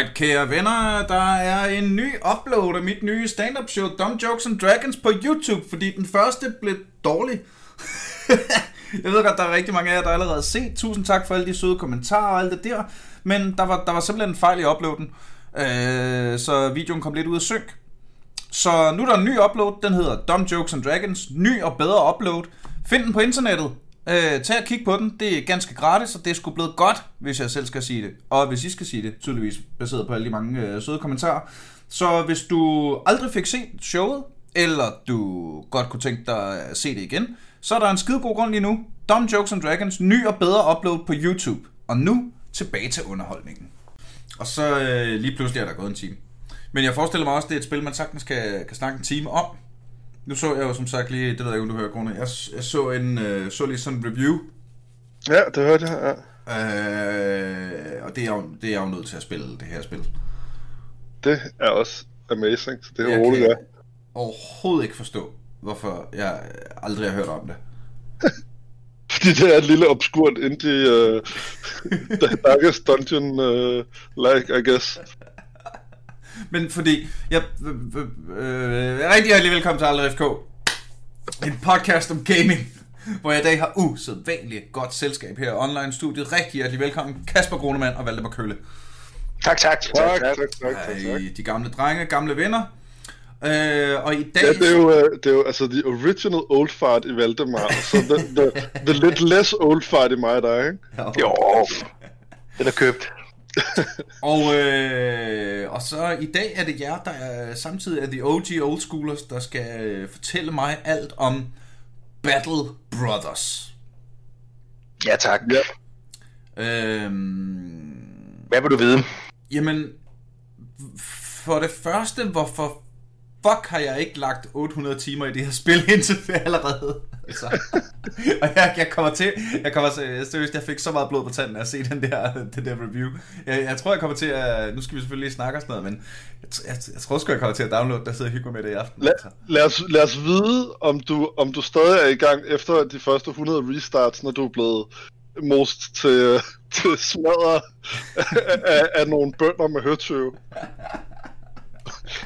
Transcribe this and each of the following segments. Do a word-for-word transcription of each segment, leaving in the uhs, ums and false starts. Alright, kære venner, der er en ny upload af mit nye stand-up show, Dumb Jokes and Dragons, på YouTube, fordi den første blev dårlig. Jeg ved godt, der er rigtig mange af jer, der allerede har set. Tusind tak for alle de søde kommentarer og alt det der. Men der var, der var simpelthen en fejl i uploaden, øh, så videoen kom lidt ud af synk. Så nu er der en ny upload, den hedder Dumb Jokes and Dragons, ny og bedre upload. Find den på internettet. Øh, tag og kig på den, det er ganske gratis, og det er sgu blevet godt, hvis jeg selv skal sige det. Og hvis I skal sige det, tydeligvis baseret på alle de mange øh, søde kommentarer. Så hvis du aldrig fik set showet, eller du godt kunne tænke dig at se det igen, så er der en skide god grund lige nu. Dumb Jokes and Dragons, ny og bedre upload på YouTube. Og nu tilbage til underholdningen. Og så øh, lige pludselig er der gået en time. Men jeg forestiller mig også, det er et spil, man sagtens kan, kan snakke en time om. Nu så jeg jo som sagt lige, det ved jeg ikke, om du hører, Grune. Jeg, jeg så, en, øh, så lige sådan en review. Ja, det hørte jeg, ja. Øh, og det er, jo, det er jeg jo nødt til at spille, det her spil. Det er også amazing, så det er jeg roligt, ja. Overhovedet ikke forstå, hvorfor jeg aldrig har hørt om det. Fordi det er et lille obskurt indie uh, Darkest Dungeon uh, like, I guess. Men fordi, jeg øh, øh, rigtig hjertelig velkommen til ÆldreFK, en podcast om gaming, hvor jeg i dag har usædvanligt godt selskab her online-studiet. Rigtig hjertelig velkommen, Kasper Grunemann og Valdemar Kølle. Tak, tak. Tak, tak, tak, tak, tak. Ej, de gamle drenge, gamle venner. Øh, og i dag... Ja, det er jo, det er jo altså the original old fart i Valdemar, og så the, the, the lidt less old fart i mig og dig, ikke? Jo, jo. Den er købt. og, øh, og så i dag er det jer, der er, samtidig er de O G old schoolers, der skal øh, fortælle mig alt om Battle Brothers. Ja tak. Ja. Øhm, Hvad vil du vide? Jamen, for det første, hvorfor fuck har jeg ikke lagt otte hundrede timer i det her spil indtil allerede? Altså. Og jeg, jeg kommer til, jeg kommer til, seriøst, jeg fik så meget blod på tanden at se den der, den der review. Jeg, jeg tror, jeg kommer til at, nu skal vi selvfølgelig lige snakke og sådan noget, men jeg, jeg, jeg tror sgu, jeg kommer til at downloade, der sidder og hygge mig med det i aften. Altså. Lad, lad, os, lad os vide, om du, om du stadig er i gang efter de første hundrede restarts, når du er blevet most til, til smadre af, af nogle bønder med højtøv.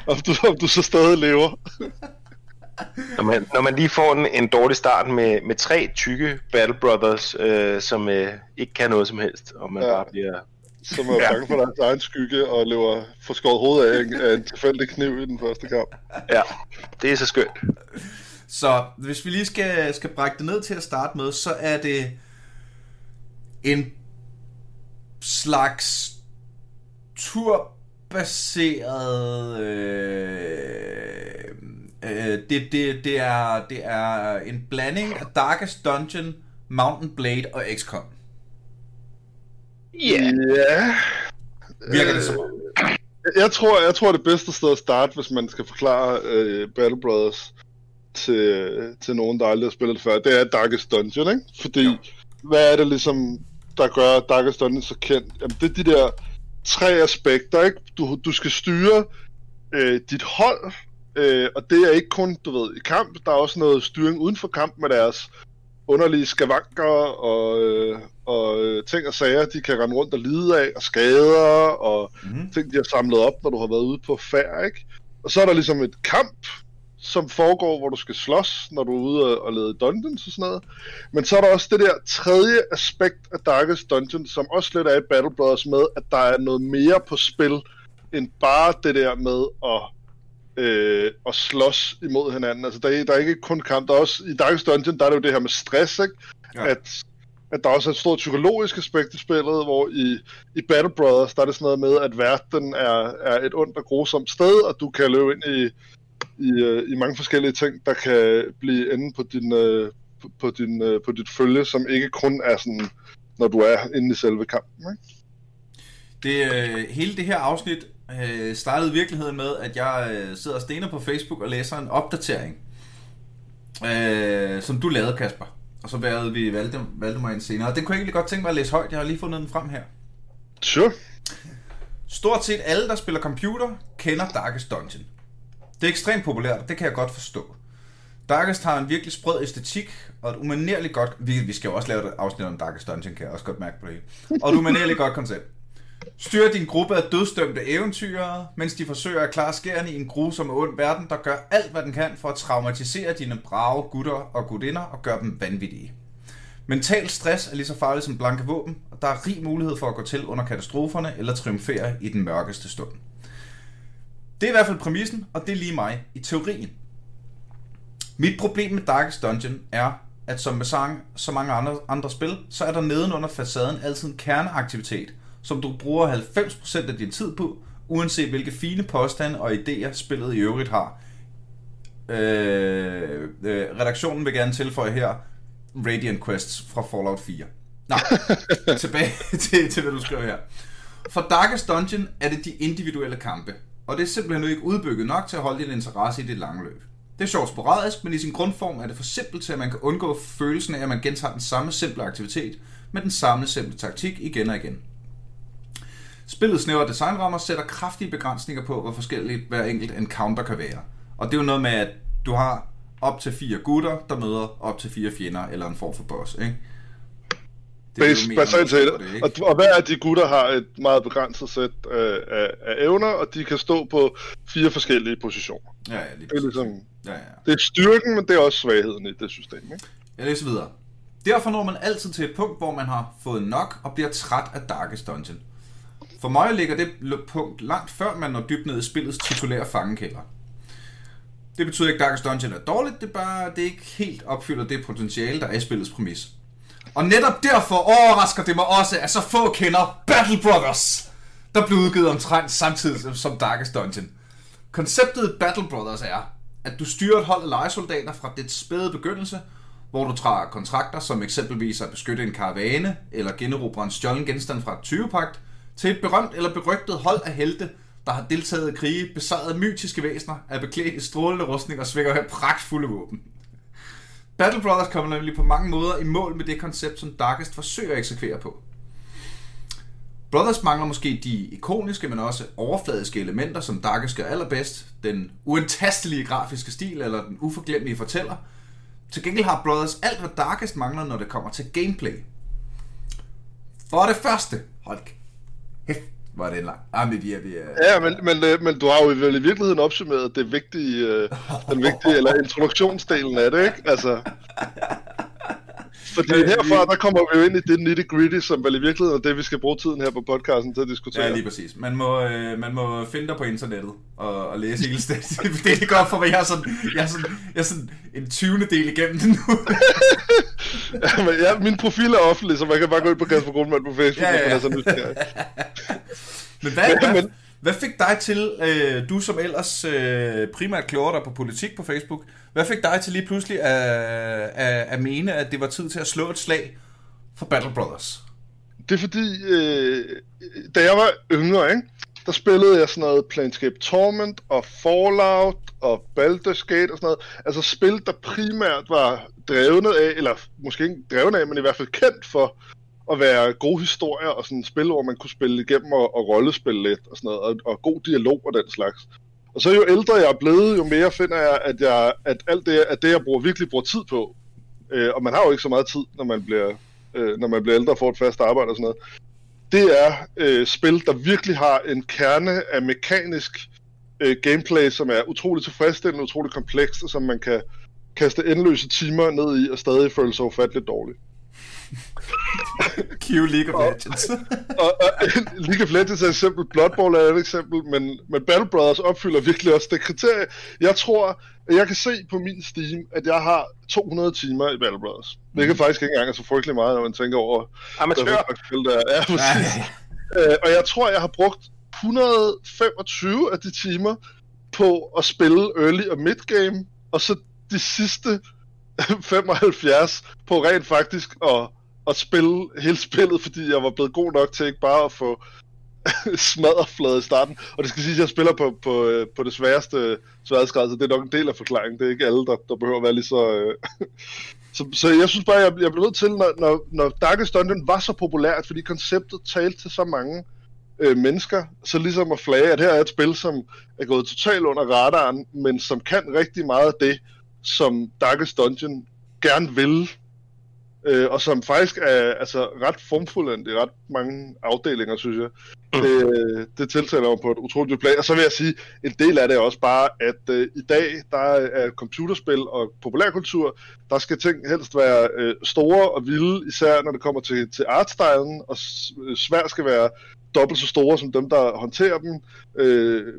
Om du, om du så stadig lever. Når man, når man lige får en, en dårlig start med, med tre tykke Battle Brothers, øh, som øh, ikke kan noget som helst, og man ja, bare bliver... Som er bange for deres egen skygge, og lever forskåret hovedet af en, af en tilfældig kniv i den første kamp. Ja, det er så skønt. Så hvis vi lige skal, skal brække det ned til at starte med, så er det en slags turbaseret... Øh... Det, det, det, er, det er en blanding af Darkest Dungeon, Mount and Blade og X-Com. Ja. Yeah. Yeah. Virker det som øh, jeg tror, jeg tror det bedste sted at starte, hvis man skal forklare øh, Battle Brothers til, til nogen, der aldrig har spillet det før, det er Darkest Dungeon, ikke? Fordi, jo. Hvad er det ligesom, der gør Darkest Dungeon så kendt? Jamen, det er de der tre aspekter, ikke? Du, du skal styre øh, dit hold... Øh, og det er ikke kun, du ved, i kamp, der er også noget styring uden for kamp med deres underlige skavanker og, øh, og ting og sager, de kan rende rundt og lide af, og skader, og mm. ting, de har samlet op, når du har været ude på færd, ikke? Og så er der ligesom et kamp, som foregår, hvor du skal slås, når du er ude og lede dungeons og sådan noget. Men så er der også det der tredje aspekt af Darkest Dungeon, som også lidt er i Battle Brothers med, at der er noget mere på spil, end bare det der med at... Øh, og slås imod hinanden. Altså der er, der er ikke kun kamp, der er også i Darkest Dungeon, der er det jo det her med stress, ikke? Ja. At, at der også er et stort psykologisk aspekt i spillet, hvor i, i Battle Brothers, der er det sådan noget med, at verden er, er et ondt og grusomt sted, og du kan løbe ind i, i, i mange forskellige ting, der kan blive inde på, din, på, på, din, på dit følge, som ikke kun er sådan, når du er inde i selve kampen, ikke? Det, hele det her afsnit Øh, startede virkeligheden med, at jeg øh, sidder og stener på Facebook og læser en opdatering, øh, som du lavede, Kasper. Og så valgte vi Valdem- Valdemar ind senere. Og den kunne jeg egentlig godt tænke mig at læse højt. Jeg har lige fundet den frem her. Sure. Stort set alle, der spiller computer, kender Darkest Dungeon. Det er ekstremt populært, det kan jeg godt forstå. Darkest har en virkelig sprød æstetik, og et umanerligt godt... Vi, vi skal jo også lave et afsnit om Darkest Dungeon, kan jeg også godt mærke på det. Og et umanerligt godt koncept. Styr din gruppe af dødsdømte eventyrere, mens de forsøger at klare skærene i en grusom og ond verden, der gør alt, hvad den kan for at traumatisere dine brave gutter og gutinder og gøre dem vanvittige. Mental stress er lige så farligt som blanke våben, og der er rig mulighed for at gå til under katastroferne eller triumfere i den mørkeste stund. Det er i hvert fald præmissen, og det er lige mig i teorien. Mit problem med Darkest Dungeon er, at som med sang, så mange andre, andre spil, så er der nedenunder facaden altid en kerneaktivitet, som du bruger halvfems procent af din tid på, uanset hvilke fine påstande og idéer spillet i øvrigt har. Øh, øh, redaktionen vil gerne tilføje her Radiant Quests fra Fallout fire. Nej, tilbage til, til hvad du skriver her. For Darkest Dungeon er det de individuelle kampe, og det er simpelthen ikke udbygget nok til at holde din interesse i det lange løb. Det er sjovt sporadisk, men i sin grundform er det for simpelt til, at man kan undgå følelsen af, at man gentager den samme simple aktivitet med den samme simple taktik igen og igen. Spillets snævre designrammer sætter kraftige begrænsninger på, hvor forskelligt hver enkelt encounter kan være. Og det er jo noget med, at du har op til fire gutter, der møder op til fire fjender eller en form for boss, ikke? Det er Base, mere, man siger, det, ikke? Og, og hver af de gutter har et meget begrænset sæt øh, af, af evner, og de kan stå på fire forskellige positioner. Ja, ja, lige det, er ligesom, ja, ja. Det er styrken, men det er også svagheden i det system, ikke? Jeg læser videre. Derfor når man altid til et punkt, hvor man har fået nok og bliver træt af Darkest Dungeon. For mig ligger det punkt langt før man når dybt ned i spillets titulære fangekælder. Det betyder ikke, at Darkest Dungeon er dårligt, det er bare, det ikke helt opfylder det potentiale, der er i spillets præmis. Og netop derfor overrasker det mig også, at så få kender Battle Brothers, der blev udgivet omtrent samtidig som Darkest Dungeon. Konceptet Battle Brothers er, at du styrer et hold af lejesoldater fra det spæde begyndelse, hvor du træder kontrakter som eksempelvis at beskytte en karavane eller generobre en stjålen genstand fra et tyvepagt, til et berømt eller berygtet hold af helte, der har deltaget i krige, besejret mytiske væsener, er beklædt i strålende rustning og svinger af pragtfulde våben. Battle Brothers kommer nemlig på mange måder i mål med det koncept, som Darkest forsøger at eksekvere på. Brothers mangler måske de ikoniske, men også overfladiske elementer, som Darkest gør allerbedst, den uantastelige grafiske stil eller den uforglemmelige fortæller. Til gengæld har Brothers alt, hvad Darkest mangler, når det kommer til gameplay. For det første, hold hæft, var det en lang... Ah, men vi er... Vi er... Ja, men, men, men du har jo i virkeligheden opsummeret det vigtige, den vigtige, eller introduktionsdelen af det, ikke? Altså... Fordi herfra, der kommer vi jo ind i det nitty-gritty, som vel i virkeligheden er det, vi skal bruge tiden her på podcasten til at diskutere. Ja, lige præcis. Man må, øh, man må finde dig på internettet og, og læse hele stedet. Det er godt for mig, jeg er sådan, jeg er sådan, jeg er sådan en tyvende del igennem det nu. Ja, men ja, min profil er offentlig, så man kan bare gå ind på Kasper Grunemann på Facebook. Ja, ja, ja. Sådan, men hvad, ja, men... hvad fik dig til, øh, du som ellers øh, primært kloger dig på politik på Facebook, hvad fik dig til lige pludselig at, at, at mene, at det var tid til at slå et slag for Battle Brothers? Det er fordi, øh, da jeg var yngre, ikke, der spillede jeg sådan noget Planescape Torment og Fallout og Baldur's Gate og sådan noget. Altså spil, der primært var drevnet af, eller måske ikke drevnet af, men i hvert fald kendt for at være gode historier og sådan spil, hvor man kunne spille igennem og, og rollespille lidt og sådan noget, og, og god dialog og den slags. Og så jo ældre jeg er blevet, jo mere finder jeg, at, jeg, at alt det, at det, jeg bruger, virkelig bruger tid på. Øh, og man har jo ikke så meget tid, når man bliver, øh, når man bliver ældre og får et fast arbejde og sådan noget. Det er øh, spil, der virkelig har en kerne af mekanisk øh, gameplay, som er utrolig tilfredsstillende, utrolig komplekst, og som man kan kaste endeløse timer ned i og stadig føle sig ufatteligt dårligt. Q League of Legends. og, og, og, League of Legends er et eksempel, Blood Bowl er et eksempel, men, men Battle Brothers opfylder virkelig også det kriterie. Jeg tror, at jeg kan se på min Steam, at jeg har to hundrede timer i Battle Brothers. Det kan mm. faktisk ikke engang er så frygtelig meget, når man tænker over... Amatør! Der er, præcis. Øh, og jeg tror, jeg har brugt et hundrede femogtyve af de timer på at spille early og midgame, og så de sidste femoghalvfjerds på rent faktisk at, at spille hele spillet, fordi jeg var blevet god nok til ikke bare at få smadreflade i starten. Og det skal sige, at jeg spiller på, på, på det sværeste sværdesgrad, så det er nok en del af forklaringen. Det er ikke alle, der, der behøver at være lige så... Øh... så... Så jeg synes bare, at jeg, jeg blev nødt til, når, når, når Darkest Dungeon var så populært, fordi konceptet talte til så mange øh, mennesker, så ligesom at flage, at her er et spil, som er gået totalt under radaren, men som kan rigtig meget af det, som Darkest Dungeon gerne vil, øh, og som faktisk er altså, ret formfuldendt i ret mange afdelinger, synes jeg. Det, det tiltaler mig på et utroligt plan. Og så vil jeg sige, en del af det er også bare, at øh, i dag, der er computerspil og populærkultur, der skal ting helst være øh, store og vilde, især når det kommer til, til artstylen, og sværd skal være dobbelt så store som dem, der håndterer dem. Øh,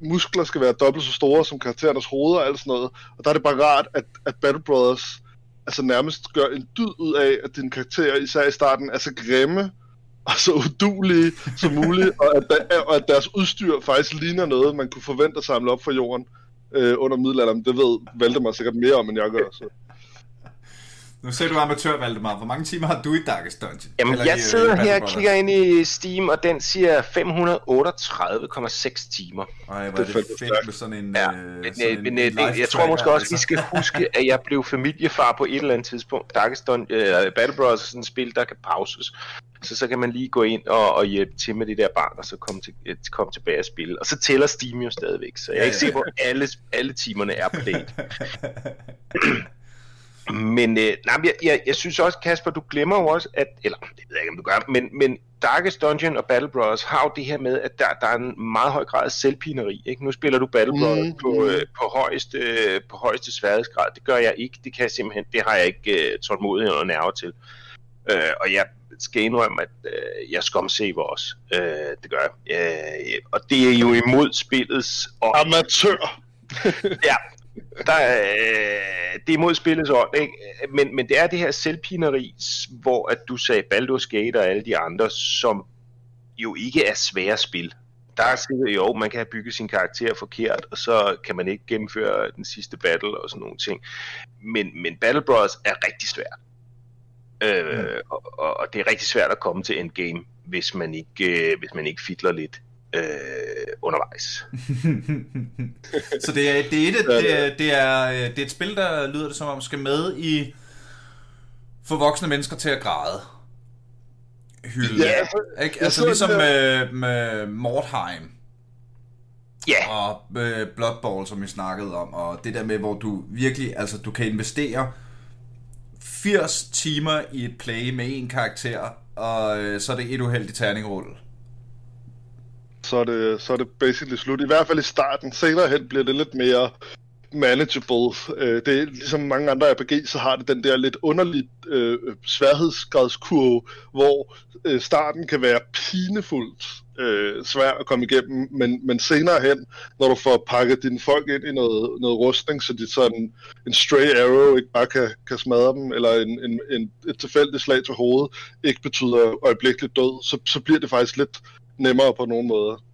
muskler skal være dobbelt så store som karakterernes hoveder og alt sådan noget. Og der er det bare rart, at, at Battle Brothers altså nærmest gør en dyd ud af, at dine karakterer, især i starten, er så grimme og så udulige som muligt, og at, der, og at deres udstyr faktisk ligner noget, man kunne forvente at samle op fra jorden øh, under middelalderen. Det ved Valdemar sikkert mere om, end jeg gør. Så. Nu ser du amatør, Valdemar. Hvor mange timer har du i Darkest Dungeon? Jamen, Eller jeg i, sidder her og kigger ind i Steam, og den siger fem hundrede otteogtredive komma seks timer. Ej, hvor er det, det fedt med sådan en, ja, men, sådan men, en det, jeg tror måske også, altså. I skal huske, at jeg blev familiefar på et eller andet tidspunkt. Darkest Dungeon, uh, Battle Brothers er sådan et spil, der kan pauses. Så, så kan man lige gå ind og, og hjælpe til med det der barn, og så komme, til, komme tilbage og spille. Og så tæller Steam jo stadigvæk, så jeg kan ikke se, hvor alle, alle timerne er på det. Men øh, nej, jeg, jeg, jeg synes også, Kasper, du glemmer jo også, at, eller det ved jeg ikke, om du gør, men, men Darkest Dungeon og Battle Brothers har jo det her med, at der, der er en meget høj grad af selvpineri, ikke? Nu spiller du Battle Brothers mm. på, øh, på, højeste, øh, på højeste sværhedsgrad. Det gør jeg ikke, det kan jeg simpelthen, det har jeg ikke øh, tålmodighed og nerve til. Øh, og jeg skal indrømme, at øh, jeg skumsaver også. Øh, det gør jeg. Øh, og det er jo imod spillets... Og... Amatør! Ja. Der, øh, det er imod spillets ånd, ikke? Men, men det er det her selvpineri, hvor at du sagde Baldur's Gate og alle de andre, som jo ikke er svære spil. Der er sikkert jo, man kan have bygget sin karakter forkert, og så kan man ikke gennemføre den sidste battle og sådan nogle ting. Men, men Battle Brothers er rigtig svært. Øh, mm. og, og, og det er rigtig svært at komme til endgame, hvis man ikke, øh, hvis man ikke fidler lidt. Øh, undervejs. Så det er, det, er et, det, er, det, er, det er et spil, der lyder det som om skal med i for voksne mennesker til at græde. Hylde. Ja, altså, altså ligesom med, med Mordheim. Ja. Og øh, Blood Bowl, som vi snakkede om, og det der med, hvor du virkelig, altså du kan investere firs timer i et play med en karakter, og øh, så er det et uheldigt terningrulle. Så er, det, så er det basically slut. I hvert fald i starten. Senere hen bliver det lidt mere manageable. Det er ligesom mange andre R P G, så har det den der lidt underlige øh, sværhedsgradskurve, hvor øh, starten kan være pinefuldt øh, svær at komme igennem, men, men senere hen, når du får pakket dine folk ind i noget, noget rustning, så de sådan en stray arrow ikke bare kan, kan smadre dem, eller en, en, en, et tilfældigt slag til hovedet ikke betyder øjeblikkeligt død, så, så bliver det faktisk lidt nemmere på nogen måder.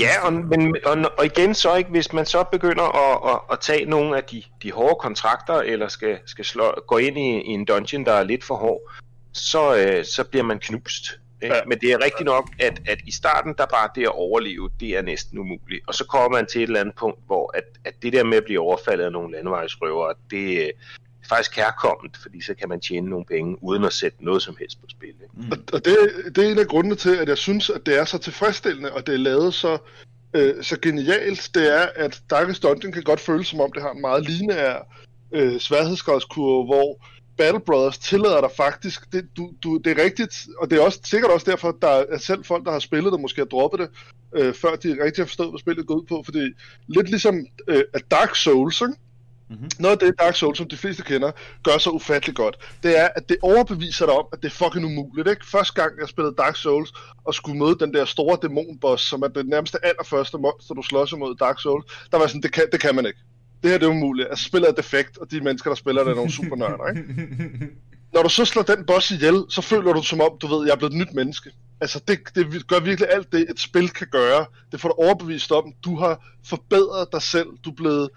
Ja, og, men, og, og igen så ikke, hvis man så begynder at, at, at tage nogle af de, de hårde kontrakter, eller skal, skal slå, gå ind i, i en dungeon, der er lidt for hård, så, øh, så bliver man knust. Ikke? Ja. Men det er rigtigt nok, at, at i starten, der bare det at overleve, det er næsten umuligt. Og så kommer man til et eller andet punkt, hvor at, at det der med at blive overfaldet af nogle landevejsrøvere, det... faktisk kærkommet, fordi så kan man tjene nogle penge, uden at sætte noget som helst på spil. Mm. Og det, det er en af grundene til, at jeg synes, at det er så tilfredsstillende, og det er lavet så, øh, så genialt, det er, at Darkest Dungeon kan godt føles, som om det har en meget lineær øh, sværhedsgradskurve, hvor Battle Brothers tillader dig faktisk, det, du, du, det er rigtigt, og det er også, sikkert også derfor, at der er selv folk, der har spillet det, måske har droppet det, øh, før de rigtig har forstået, hvad spillet går ud på, fordi lidt ligesom øh, at Dark Souls, ikke? Mm-hmm. Noget af det Dark Souls, som de fleste kender, gør så ufatteligt godt. Det er, at det overbeviser dig om, at det er fucking umuligt, ikke? Første gang, jeg spillede Dark Souls og skulle møde den der store dæmonboss, som er det nærmeste allerførste monster, du slås imod Dark Souls, der var sådan, det kan, det kan man ikke. Det her, det er umuligt. Altså, spillet er defekt, og de mennesker, der spiller, der er nogle supernørder, ikke? Når du så slår den boss ihjel, så føler du som om, du ved, jeg er blevet et nyt menneske. Altså, det, det gør virkelig alt det, et spil kan gøre. Det får dig overbevist om, du har forbedret dig selv, du er blevet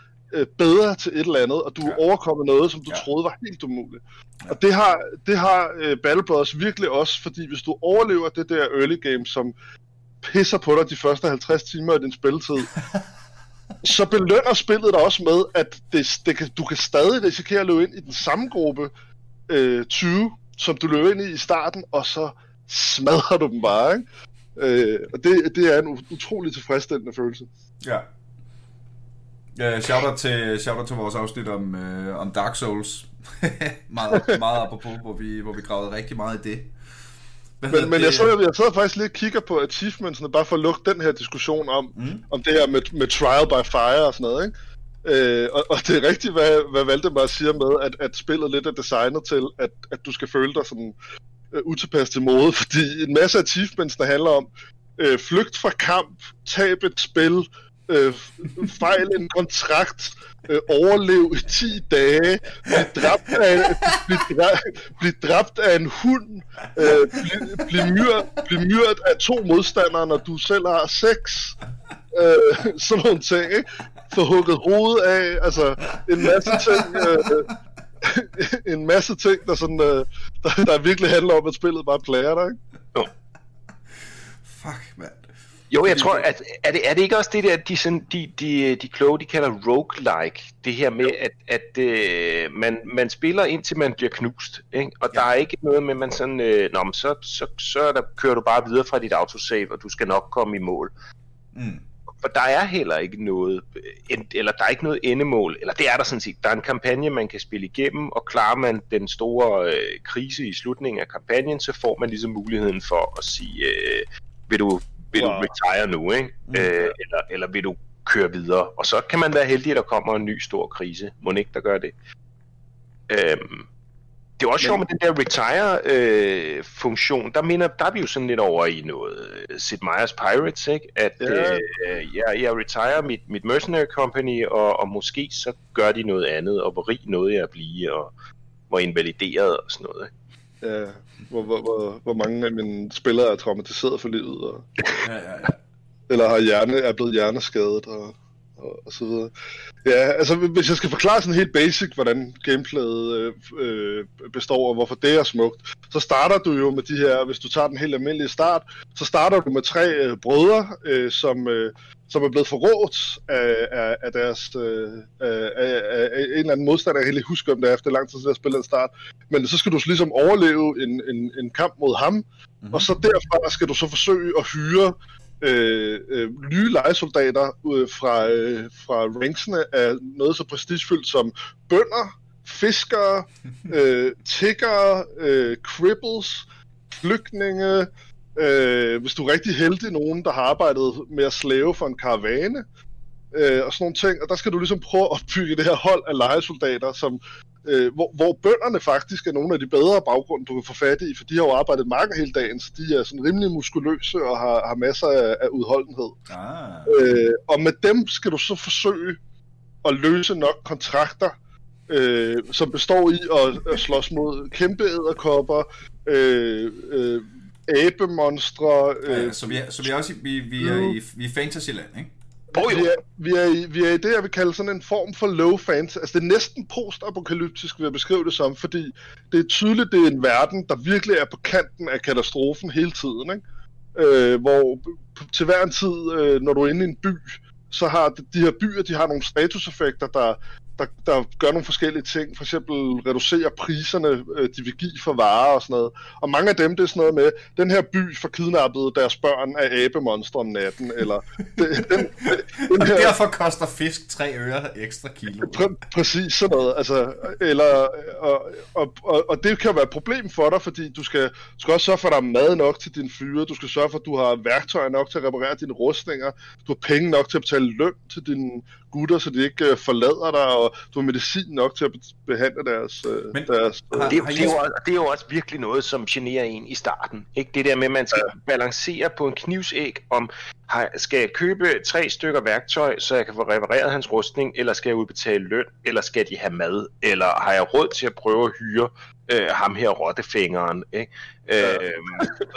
bedre til et eller andet, og du ja. overkommer noget, som du ja. troede var helt umuligt. Ja. Og det har, det har uh, Battle Brothers virkelig også, fordi hvis du overlever det der early game, som pisser på dig de første halvtreds timer af din spilletid, så belønner spillet dig også med, at det, det kan, du kan stadig risikere at løbe ind i den samme gruppe uh, tyve, som du løber ind i i starten, og så smadrer du dem bare, ikke? Uh, og det, det er en utrolig tilfredsstillende følelse. Ja. Ja, shout out til, shout out til vores afsnit om, øh, om Dark Souls. meget, meget apropos, hvor vi, hvor vi gravede rigtig meget i det. Men, men jeg så jeg, jeg sidder faktisk lidt og kigger på achievementsene, bare for at lukke den her diskussion om, mm. om det her med, med trial by fire og sådan noget, ikke? Øh, og, og det er rigtigt, hvad, hvad Valdemar siger med, at, at spillet lidt er designet til, at, at du skal føle dig sådan uh, utilpas til mode, fordi en masse achievements, der handler om uh, flygt fra kamp, tab et spil, uh, fejl en kontrakt, uh, overlev i ti dage, blive dræbt af en, blive dræbt, blive dræbt af en hund, uh, blive, blive, myr, blive myrt af to modstandere, når du selv har sex, uh, sådan nogle ting, ikke? Få hugget hovedet af, altså en masse ting, uh, en masse ting, der, sådan, uh, der, der virkelig handler om, at spillet bare plager dig, ikke? Jo. Fuck, mand. Jo, jeg tror, at er det, er det ikke også det der, at de, sådan, de, de, de kloge, de kalder roguelike, det her med, at, at øh, man, man spiller indtil man bliver knust, ikke? Og ja. Der er ikke noget med, man sådan, øh, nå, men så, så, så der, kører du bare videre fra dit autosave, og du skal nok komme i mål. Mm. For der er heller ikke noget, eller der er ikke noget endemål, eller det er der sådan set, der er en kampagne, man kan spille igennem, og klarer man den store øh, krise i slutningen af kampagnen, så får man ligesom muligheden for at sige, øh, vil du... Vil wow. du retire nu, ikke? Mm. Øh, eller, eller vil du køre videre? Og så kan man være heldig, at der kommer en ny stor krise. Må ikke, der gør det. Øhm, det er også sjovt med den der retire-funktion. Øh, der minder, der er vi jo sådan lidt over i noget Sid Meier's Pirates, ikke? At yeah. øh, jeg, jeg retire mit, mit mercenary company, og, og måske så gør de noget andet, og hvor rig noget jeg bliver, og hvor invalideret og sådan noget, ikke? Ja, hvor, hvor, hvor, hvor mange af mine spillere er traumatiseret for livet, og, ja, ja, ja. eller har hjerne, er blevet hjerneskadet, og, og, og så videre. Ja, altså hvis jeg skal forklare sådan helt basic, hvordan gameplayet øh, består, og hvorfor det er smukt, så starter du jo med de her, hvis du tager den helt almindelige start, så starter du med tre øh, brødre, øh, som, øh, som er blevet forrådt af, af, af deres, øh, af, af, af en eller anden modstander, jeg kan ikke huske, om det er, efter lang tid siden jeg spillede en start, men så skal du ligesom overleve en, en, en kamp mod ham, mm-hmm. og så derfra skal du så forsøge at hyre Øh, øh, nye lejesoldater øh, fra, øh, fra ranksene af noget så prestigefyldt som bønder, fiskere, øh, tiggere, øh, cripples, flygtninge, øh, hvis du er rigtig heldig, nogen der har arbejdet med at slæve for en karavane øh, og sådan nogle ting, og der skal du ligesom prøve at opbygge det her hold af lejesoldater, som Øh, hvor, hvor bønderne faktisk er nogle af de bedre baggrunde, du kan få fat i, for de har jo arbejdet marker hele dagen, så de er sådan rimelig muskuløse og har, har masser af, af udholdenhed. Ah. Øh, og med dem skal du så forsøge at løse nok kontrakter, øh, som består i at, at slås mod kæmpe edderkopper, øh, øh, abemonstre. Øh, ja, så vi er, så vi er også i, vi, vi er i, vi er fantasyland, ikke? Oh, vi, er, vi, er i, vi er i det, jeg vil kalde sådan en form for low fantasy. Altså det er næsten postapokalyptisk, vil jeg beskrive det som, fordi det er tydeligt, det er en verden, der virkelig er på kanten af katastrofen hele tiden, ikke? Øh, hvor til hver en tid, øh, når du er inde i en by, så har de, de her byer, de har nogle statuseffekter, der, der, der gør nogle forskellige ting. For eksempel reducerer priserne, øh, de vil give for varer og sådan noget. Og mange af dem, det er sådan noget med, den her by får kidnappet deres børn af abemonster om natten, eller... Den, den, den her... Og derfor koster fisk tre øre ekstra kilo. Præ- præcis sådan noget, altså... Eller, og, og, og, og det kan være et problem for dig, fordi du skal, du skal også sørge for, at der er mad nok til dine fyre, du skal sørge for, at du har værktøjer nok til at reparere dine rustninger, du har penge nok til at betale løn til dine gutter, så de ikke øh, forlader dig, og du har medicin nok til at behandle deres... Øh, Men, deres øh, det, er, det, er jo, det er jo også virkelig noget, som generer en i starten, ikke? Det der med, at man skal ja. balancere på en knivsæg, om skal jeg købe tre stykker værktøj, så jeg kan få repareret hans rustning, eller skal jeg udbetale løn, eller skal de have mad, eller har jeg råd til at prøve at hyre øh, ham her rottefængeren, ikke? Ja. Øh,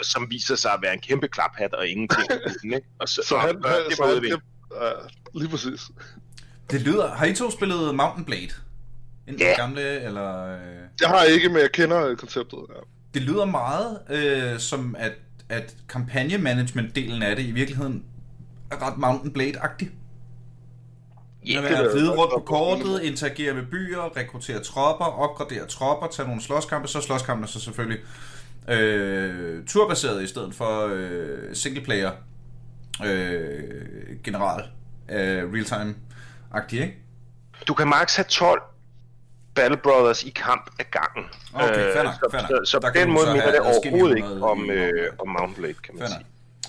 som viser sig at være en kæmpe klaphat og ingenting. Ikke? Og så, så han... Øh, det så han det, øh, lige præcis. Det lyder... Har I to spillet Mount and Blade? Enten yeah. gamle, eller... Jeg har ikke, men jeg kender konceptet. Ja. Det lyder meget øh, som, at, at kampagnemanagement-delen af det i virkeligheden er ret Mount and Blade-agtig. Yeah, man kan ride rundt på kortet, interagere med byer, rekruttere tropper, opgradere tropper, tage nogle slåskampe, så slåskampe så selvfølgelig øh, turbaseret i stedet for øh, singleplayer øh, general øh, real-time. Agtig, ikke? Du kan max have tolv Battle Brothers i kamp af gangen. Okay, fair nok, fair nok. Så, så, så på den måde minder det overhovedet ikke om, øh, om Mount and Blade, kan man sige.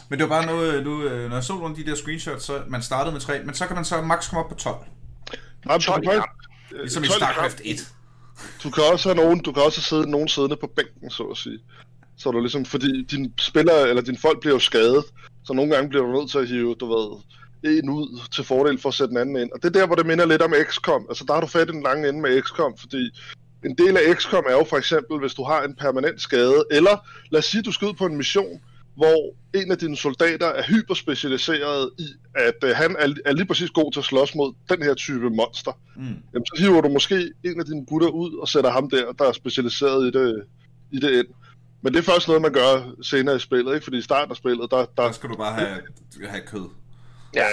Men det var bare noget, du, når jeg så rundt de der screenshots, så man startede med tre, men så kan man så max komme op på tolv. tolv, tolv ja. Ligesom i StarCraft et. Du kan også have nogen, du kan også sidde nogen siddende på bænken, så at sige. Så er du ligesom, fordi din spillere eller din folk bliver jo skadet, så nogle gange bliver du nødt til at hive, du ved, en ud til fordel for at sætte den anden ind. Og det er der, hvor det minder lidt om X-Com. Altså der har du fat i den lange ende med X-Com, fordi en del af X-Com er jo for eksempel, hvis du har en permanent skade, eller lad os sige, du skal ud på en mission, hvor en af dine soldater er hyperspecialiseret i, at øh, han er, er lige præcis god til at slås mod den her type monster. Mm. Jamen, så hiver du måske en af dine gutter ud og sætter ham der, der er specialiseret i det, i det ind. Men det er først noget, man gør senere i spillet, ikke? Fordi i starten af spillet, der... Der, der skal du bare have, have kød. Ja.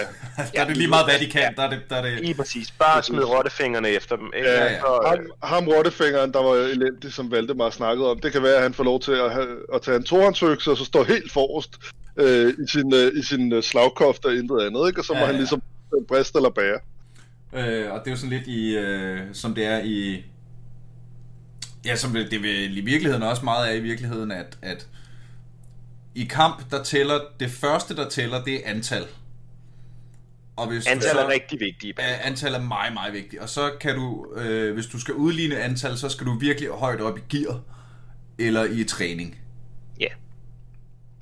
Der er det lige meget, hvad de kan. Der er det, der er det... Lige præcis. Bare smid rottefingrene efter dem. Ikke? Ja, ja. Og... Ham, ham rottefingeren, der var elendig, som Valdemar snakkede om, det kan være, at han får lov til at, have, at tage en tohåndsøkse, og så står helt forrest øh, i sin, øh, i sin slagkofte og intet andet, ikke? Og så må ja, han ligesom ja. briste eller bære. Øh, og det er jo sådan lidt i... Øh, som det er i... Ja, som det, det vil i virkeligheden også meget er i virkeligheden, at, at i kamp, der tæller, det første, der tæller, det er antal. Og hvis antal så, er rigtig vigtigt. Antal er meget, meget vigtigt. Og så kan du, øh, hvis du skal udligne antal, så skal du virkelig højt op i gear, eller i træning. Ja.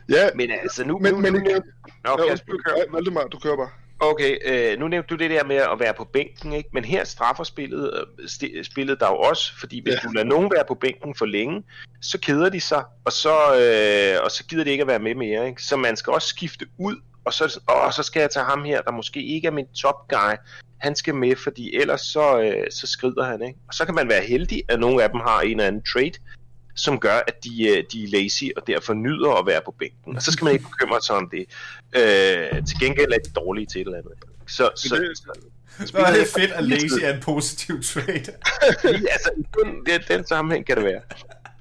Ja. Men altså nu... Men, nu, men, nu, men, nu okay, jeg, du kører. Valdemar, du kører bare. Okay, øh, nu nævnte du det der med at være på bænken, ikke? Men her straffer spillet, st- spillet der jo også, fordi hvis ja. du lader nogen være på bænken for længe, så keder de sig, og så, øh, og så gider de ikke at være med mere. Ikke? Så man skal også skifte ud, og så, åh, så skal jeg tage ham her, der måske ikke er min top guy, han skal med, fordi ellers så, øh, så skrider han. Ikke? Og så kan man være heldig, at nogle af dem har en eller anden trait, som gør, at de, de er lazy og derfor nyder at være på bænken. Og så skal man ikke bekymre sig om det. Øh, til gengæld er de dårlige til et eller andet. Så, så, det, så, så, så er det fedt, at lazy er en positiv trait. Altså, i den sammenhæng kan det være.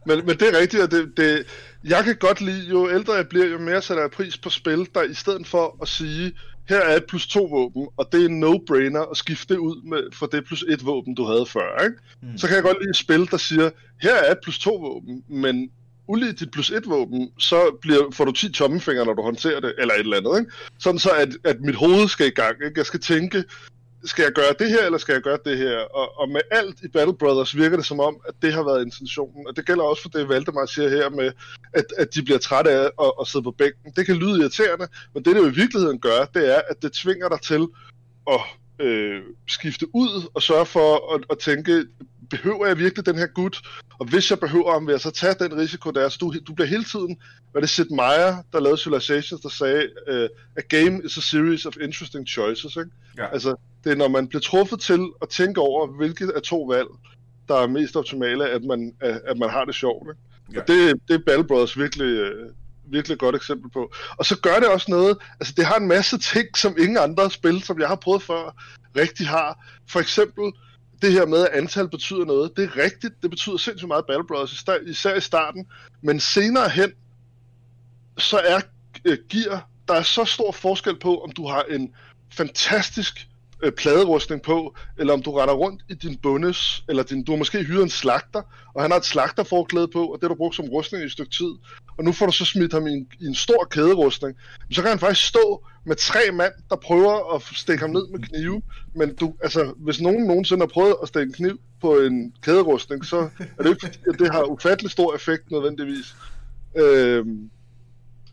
Men, men det er rigtigt, og det, det, jeg kan godt lide, jo ældre jeg bliver, jo mere sætter jeg pris på spil, der i stedet for at sige, her er et plus to våben, og det er en no-brainer at skifte ud med, for det plus et våben, du havde før, ikke? Mm. Så kan jeg godt lide et spil, der siger, her er et plus to våben, men ulige dit plus et våben, så bliver, får du ti tommefingre, når du håndterer det, eller et eller andet, ikke? Sådan så, at, at mit hoved skal i gang, ikke? Jeg skal tænke, skal jeg gøre det her, eller skal jeg gøre det her? Og, og med alt i Battle Brothers virker det som om, at det har været intentionen. Og det gælder også for det, Valdemar siger her med, at, at de bliver trætte af at, at sidde på bænken. Det kan lyde irriterende, men det, det jo i virkeligheden gør, det er, at det tvinger dig til at øh, skifte ud og sørge for at, at tænke, behøver jeg virkelig den her gut? Og hvis jeg behøver ham, vil jeg så tage den risiko, der er. Så du, du bliver hele tiden, hvad det Sid Meier, der lavede Civilization, der sagde, øh, a game is a series of interesting choices, ikke? Ja. Altså, det er, når man bliver truffet til at tænke over, hvilket af to valg, der er mest optimale, at man, at man har det sjovt. Ikke? Ja. Og det, det er Battle Brothers virkelig, virkelig godt eksempel på. Og så gør det også noget, altså det har en masse ting, som ingen andre spil, som jeg har prøvet før, rigtig har. For eksempel det her med, at antal betyder noget. Det er rigtigt, det betyder sindssygt meget Battle Brothers, især i starten. Men senere hen, så er gear, der er så stor forskel på, om du har en fantastisk pladerustning på, eller om du retter rundt i din bonus, eller din, du har måske hyret en slagter, og han har et slagterforklæde på, og det har du brugt som rustning i et stykke tid, og nu får du så smidt ham i en, i en stor kæderustning, så kan han faktisk stå med tre mand, der prøver at stikke ham ned med knive, men du, altså, hvis nogen nogensinde har prøvet at stikke en kniv på en kæderustning, så er det ikke, at det har ufattelig stor effekt nødvendigvis. Øhm,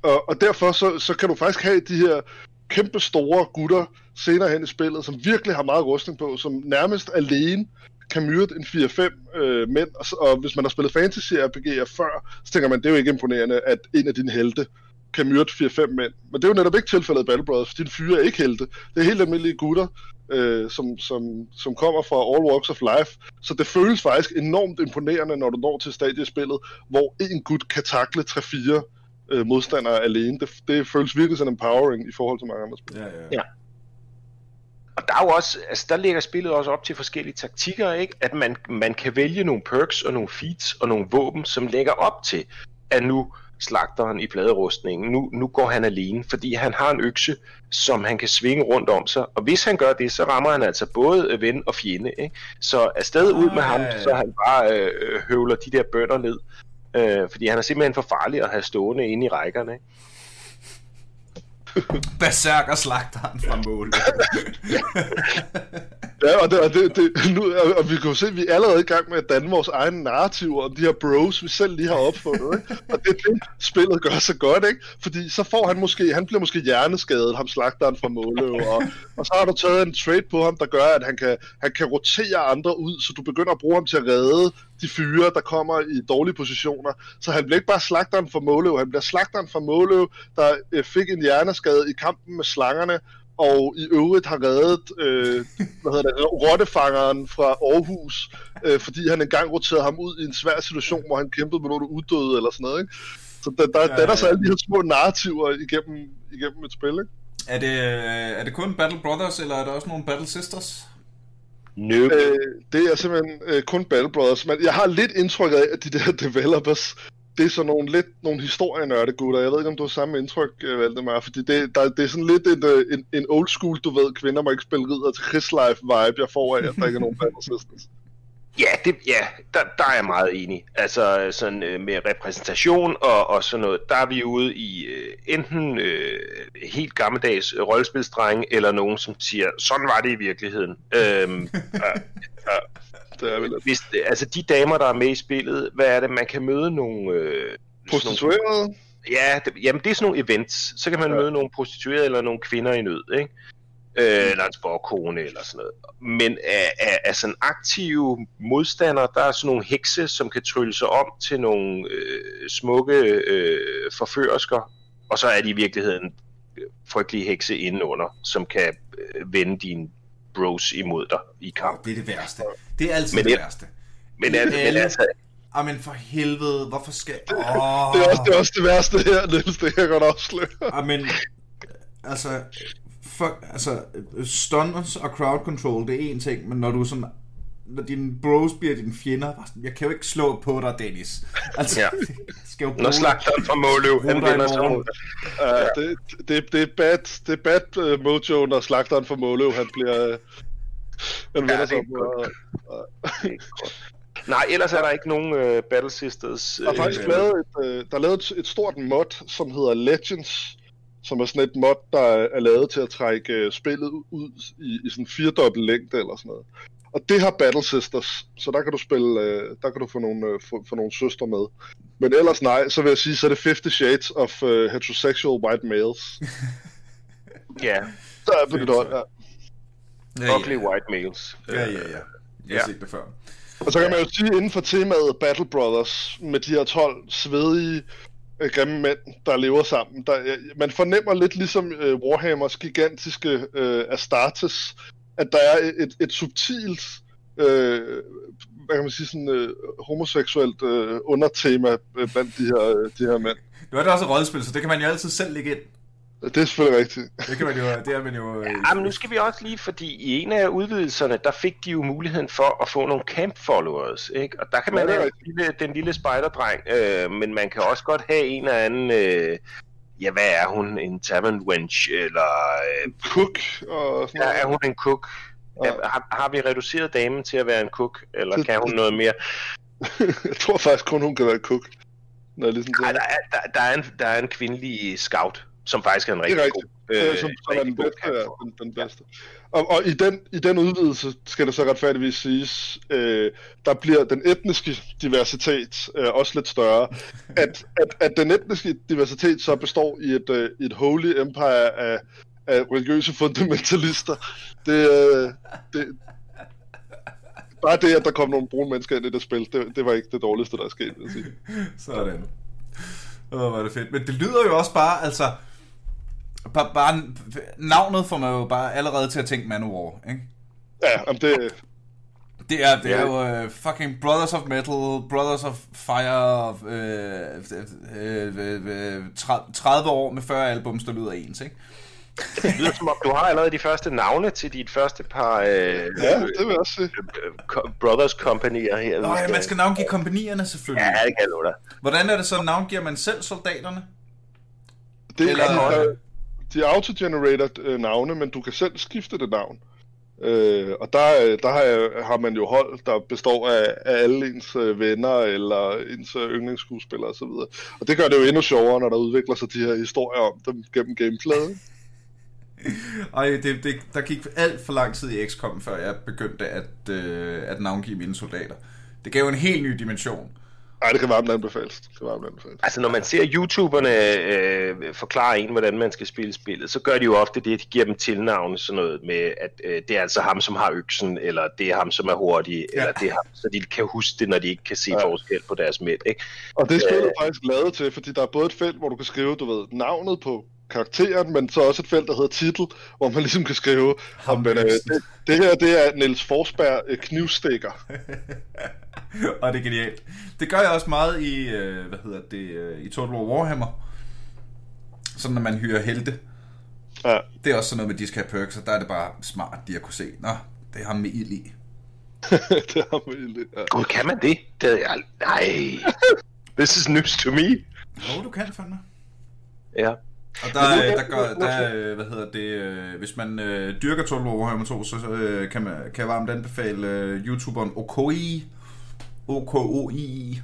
og, og derfor så, så kan du faktisk have de her kæmpe store gutter senere hen i spillet, som virkelig har meget rustning på, som nærmest alene kan myrde en fire fem øh, mænd, og, og hvis man har spillet fantasy-R P G'er før, så tænker man, det er jo ikke imponerende, at en af dine helte kan myrde fire fem mænd. Men det er jo netop ikke tilfældet i Battle Brothers, for dine fyre er ikke helte. Det er helt almindelige gutter, øh, som, som, som kommer fra all walks of life, så det føles faktisk enormt imponerende, når du når til stadiespillet, hvor en gut kan takle tre fire Øh, modstandere alene. Det, det føles virkelig sådan empowering i forhold til mange andre spil. Ja, ja. ja. Og der er jo også, altså der ligger spillet også op til forskellige taktikker, ikke? At man, man kan vælge nogle perks og nogle feats og nogle våben, som lægger op til, at nu slagteren i pladerustningen. Nu, nu går han alene, fordi han har en økse, som han kan svinge rundt om sig. Og hvis han gør det, så rammer han altså både ven og fjende. Ikke? Så afsted ud med ham, så han bare øh, høvler de der bønder ned. Øh, fordi han er simpelthen for farlig at have stående inde i rækkerne. Ikke? Berserker slagteren fra målet. Ja, og, det, og, det, det, nu, og, og vi kan jo se, at vi er allerede i gang med at danne vores egne narrativer om de her bros, vi selv lige har opfundet. Ikke? Og det er det, spillet gør så godt, ikke? Fordi så får han måske, han bliver måske hjerneskadet, ham slagteren fra Måløv, og, og så har du taget en trade på ham, der gør, at han kan, han kan rotere andre ud, så du begynder at bruge ham til at redde de fyre, der kommer i dårlige positioner. Så han bliver ikke bare slagteren fra Måløv, han bliver slagteren fra Måløv, der øh, fik en hjerneskade i kampen med slangerne, og i øvrigt har reddet øh, hvad hedder det, rottefangeren fra Aarhus, øh, fordi han engang roterede ham ud i en svær situation, hvor han kæmpede med nogle uddøde eller sådan noget, ikke? Så der, der, ja, ja, ja. der er så alle de her små narrativer igennem, igennem et spil, ikke? Er det, er det kun Battle Brothers, eller er der også nogle Battle Sisters? Nope. Øh, det er simpelthen øh, kun Battle Brothers, men jeg har lidt indtryk af, at de der developers, det er sådan nogle lidt nogle historienørdegutter. Jeg ved ikke, om du har samme indtryk, Valdemar, fordi det, der, det er sådan lidt en, en, en old school, du ved, kvinder må ikke spille ridder til krigslife-vibe, jeg får af, at der ikke er nogen bandersistens. Ja, det, ja der, der er jeg meget enig. Altså sådan med repræsentation og, og sådan noget, der er vi ude i enten øh, helt gammeldags rollespilsdreng, eller nogen, som siger, sådan var det i virkeligheden. Øhm, øh, øh. Hvis, altså de damer, der er med i spillet, hvad er det, man kan møde nogle... Øh, prostituerede? Ja, det, jamen det er sådan nogle events. Så kan man ja. møde nogle prostituerede eller nogle kvinder i nød, ikke? Øh, mm. Eller en sporkone eller sådan noget. Men af, af, af sådan aktive modstandere, der er sådan nogle hekse, som kan trylle sig om til nogle øh, smukke øh, forførersker. Og så er de i virkeligheden frygtelige hekse indenunder, som kan øh, vende din... bros imod dig i kamp. Det er det værste. Det er altid men, det værste. Men, er, men altså... Ah, men for helvede, hvorfor skal... Oh. Det, er også, det er også det værste her, Niels, det kan jeg godt afsløre. Ah, men... Altså... For, altså... Stunners og crowd control, det er én ting, men når du sådan... Når dine bros bliver dine fjender, jeg kan jo ikke slå på dig, Dennis. Altså, ja. Skal jo bruge... Når slagteren fra Måløv, han vinder sig rundt. Uh, ja. det, det, det er bad, det er bad uh, mojo, når slagteren fra Måløv, han bliver... Uh, han ja, sig og, og... Nej, ellers er der ikke nogen uh, Battle Sisters. Uh, der er faktisk lavet et, uh, der er lavet et, et stort mod, som hedder Legends, som er sådan et mod, der er lavet til at trække spillet ud i, i sådan en firedobbelt længde eller sådan noget. Og det har Battle Sisters, så der kan du spille, øh, der kan du få nogle, øh, få, få nogle søstre med. Men ellers nej, så vil jeg sige, så er det Fifty Shades of øh, Heterosexual White Males. Ja. Der er på det døgn, ja. ja. Ugly ja. White Males. Ja, ja, ja. Jeg har ja. set det før. Og så kan man jo sige, inden for temaet Battle Brothers, med de her tolv svedige, øh, grimme mænd, der lever sammen, der, øh, man fornemmer lidt ligesom øh, Warhammers gigantiske øh, Astartes, at der er et, et subtilt, øh, hvad kan man sige, sådan øh, homoseksuelt øh, undertema blandt de her, øh, de her mænd. Nu er det også et rollespil, så det kan man jo altid selv lægge ind. Det er selvfølgelig rigtigt. Det kan man jo, det er man jo... Ja, men nu skal vi også lige, fordi i en af udvidelserne, der fik de jo muligheden for at få nogle camp followers, ikke? Og der kan man ja, have den lille, den lille spejderdreng, øh, men man kan også godt have en eller anden... Øh, ja, hvad er hun? En tavern wench? Eller... Øh, cook? Og ja, er hun en cook? Ja. Har, har vi reduceret damen til at være en cook? Eller det, kan hun noget mere? Jeg tror faktisk kun, hun kan være en cook. Nej, der, der, der, er en, der er en kvindelig scout, som faktisk er en rigtig god. Det er rigtigt. Som øh, er den bedste. Ja, den, den bedste. Ja. Og, og i, den, i den udvidelse, skal det så retfærdigvis siges, øh, der bliver den etniske diversitet øh, også lidt større. At, at, at den etniske diversitet så består i et, øh, et holy empire af, af religiøse fundamentalister. Det, øh, det, bare det, at der kom nogle brune mennesker ind i det spil, det, det var ikke det dårligste, der er sket, vil jeg sige. Sådan. Åh, hvor er det fedt. Men det lyder jo også bare, altså... Bare, bare navnet får man jo bare allerede til at tænke Manowar, ikke? Ja, om det... Det er, det ja. er jo uh, fucking Brothers of Metal, Brothers of Fire, uh, uh, uh, uh, tredive år med fyrre albums, der lyder ens, ikke? Det lyder som om, du har allerede de første navne til dit første par... Øh, ja, det vil jeg også se. Brothers Companier her. Nå ja, man skal navngive kompanierne selvfølgelig. Ja, det kan du da. Hvordan er det så, navngiver man selv soldaterne? Det Eller... er, de autogenerator navne, men du kan selv skifte det navn. Øh, og der, der har, har man jo hold, der består af, af alle ens venner eller ens yndlingsskuespillere osv. Og, og det gør det jo endnu sjovere, når der udvikler sig de her historier om dem gennem gameplayet. Ej, det, det, der gik alt for lang tid i X-Com, før jeg begyndte at, øh, at navngive mine soldater. Det gav en helt ny dimension. Nej, det kan varmt anbefales. Det kan varmt anbefales. Altså, når man ser YouTuberne øh, forklare en, hvordan man skal spille spillet, så gør de jo ofte det, at de giver dem tilnavne, sådan noget med, at øh, det er altså ham, som har øksen, eller det er ham, som er hurtig, ja. Eller det er ham, så de kan huske det, når de ikke kan se ja. forskel på deres mænd, ikke? Og det er spillet øh, faktisk lavet til, fordi der er både et felt, hvor du kan skrive, du ved, navnet på karakteren, men så også et felt, der hedder titel, hvor man ligesom kan skrive, om, men, øh, det, det her, det er Niels Forsberg øh, knivstikker. Og det er genialt. Det gør jeg også meget i, øh, hvad hedder det, øh, i Total War Warhammer. Sådan, at man hyrer helte. Ja. Det er også sådan noget med, de skal have perks, og der er det bare smart, de har kunne se. Nå, det er ham med ild i. Det er ham med ild i, ja. Gud, kan man det? Det havde jeg... Nej. This is news to me. Jo, du kan det fandme. Ja. Og der, øh, der gør, der, øh, hvad hedder det, øh, hvis man øh, dyrker Total War Warhammer to, så øh, kan, man, kan jeg varmt anbefale øh, YouTuberen Okoii, Okoii,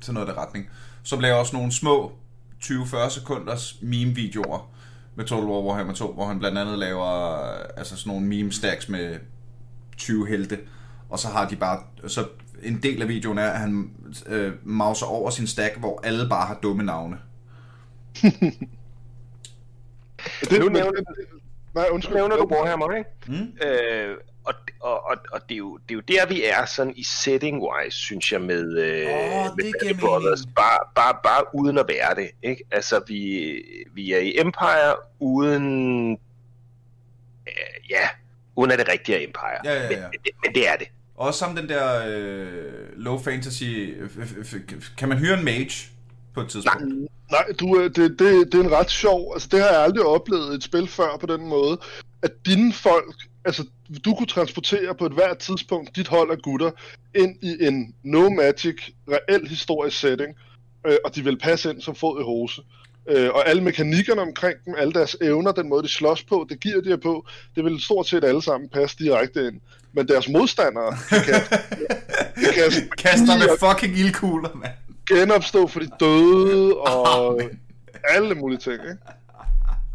sådan noget der retning, som laver også nogle små tyve til fyrre sekunders meme-videoer med Total War Warhammer to, hvor han blandt andet laver altså sådan nogle meme-stacks med tyve helte, og så har de bare, så en del af videoen er, at han øh, mouser over sin stack, hvor alle bare har dumme navne. Det, nu nævner, nej, undskyld, nævner du Warhammer, ikke? Mm. Øh, og og, og, og det, er jo, det er jo der, vi er sådan i setting-wise, synes jeg, med, oh, med Battle Brothers. Bare, bare, bare uden at være det, ikke? Altså, vi, vi er i Empire uden... Øh, ja, uden at det rigtige er Empire. Ja, ja, ja. Men, men, men det er det. Også sammen den der øh, low fantasy... Kan man hyre en mage på et tidspunkt? Nej. Nej, du, det, det, det er en ret sjov... Altså, det har jeg aldrig oplevet i et spil før på den måde, at dine folk... Altså, du kunne transportere på et hvert tidspunkt dit hold af gutter ind i en no-magic, reel historisk setting, øh, og de vil passe ind som fod i hose. Øh, og alle mekanikkerne omkring dem, alle deres evner, den måde, de slås på, det giver de her på, det vil stort set alle sammen passe direkte ind. Men deres modstandere... De kan, de kan, kaster med fucking ildkugler, mand. Genopstå for de døde og oh, alle mulige ting, ikke?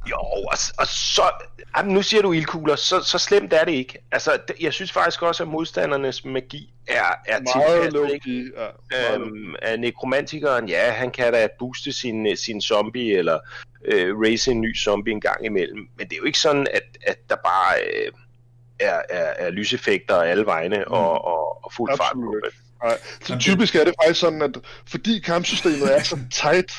Jo, og, og så... Jamen, nu siger du ildkugler, så, så slemt er det ikke. Altså, det, jeg synes faktisk også, at modstandernes magi er, er tilfældet. Ja, øhm, nekromantikeren, ja, han kan da booste sin, sin zombie, eller øh, raise en ny zombie en gang imellem. Men det er jo ikke sådan, at, at der bare øh, er, er, er lyseffekter af alle vegne, mm. og, og, og fuld fart på det. Nej, så typisk er det faktisk sådan, at fordi kampsystemet er så tight,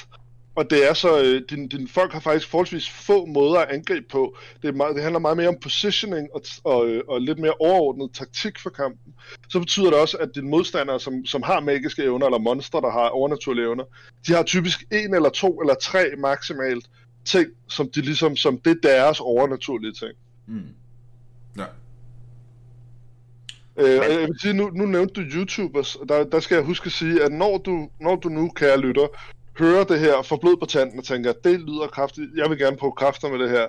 og det er så, øh, din, din folk har faktisk forholdsvis få måder at angribe på, det, er meget, det handler meget mere om positioning og, og, og lidt mere overordnet taktik for kampen, så betyder det også, at dine modstandere, som, som har magiske evner, eller monstre, der har overnaturlige evner, de har typisk en eller to eller tre maksimalt ting, som, de ligesom, som det er deres overnaturlige ting. Mm. Ja. Øh, jeg vil sige, nu, nu nævnte du YouTubers, der, der skal jeg huske at sige, at når du, når du nu, kære lytter, hører det her, får blod på tanden og tænker, det lyder kraftigt, jeg vil gerne prøve kræfter med det her.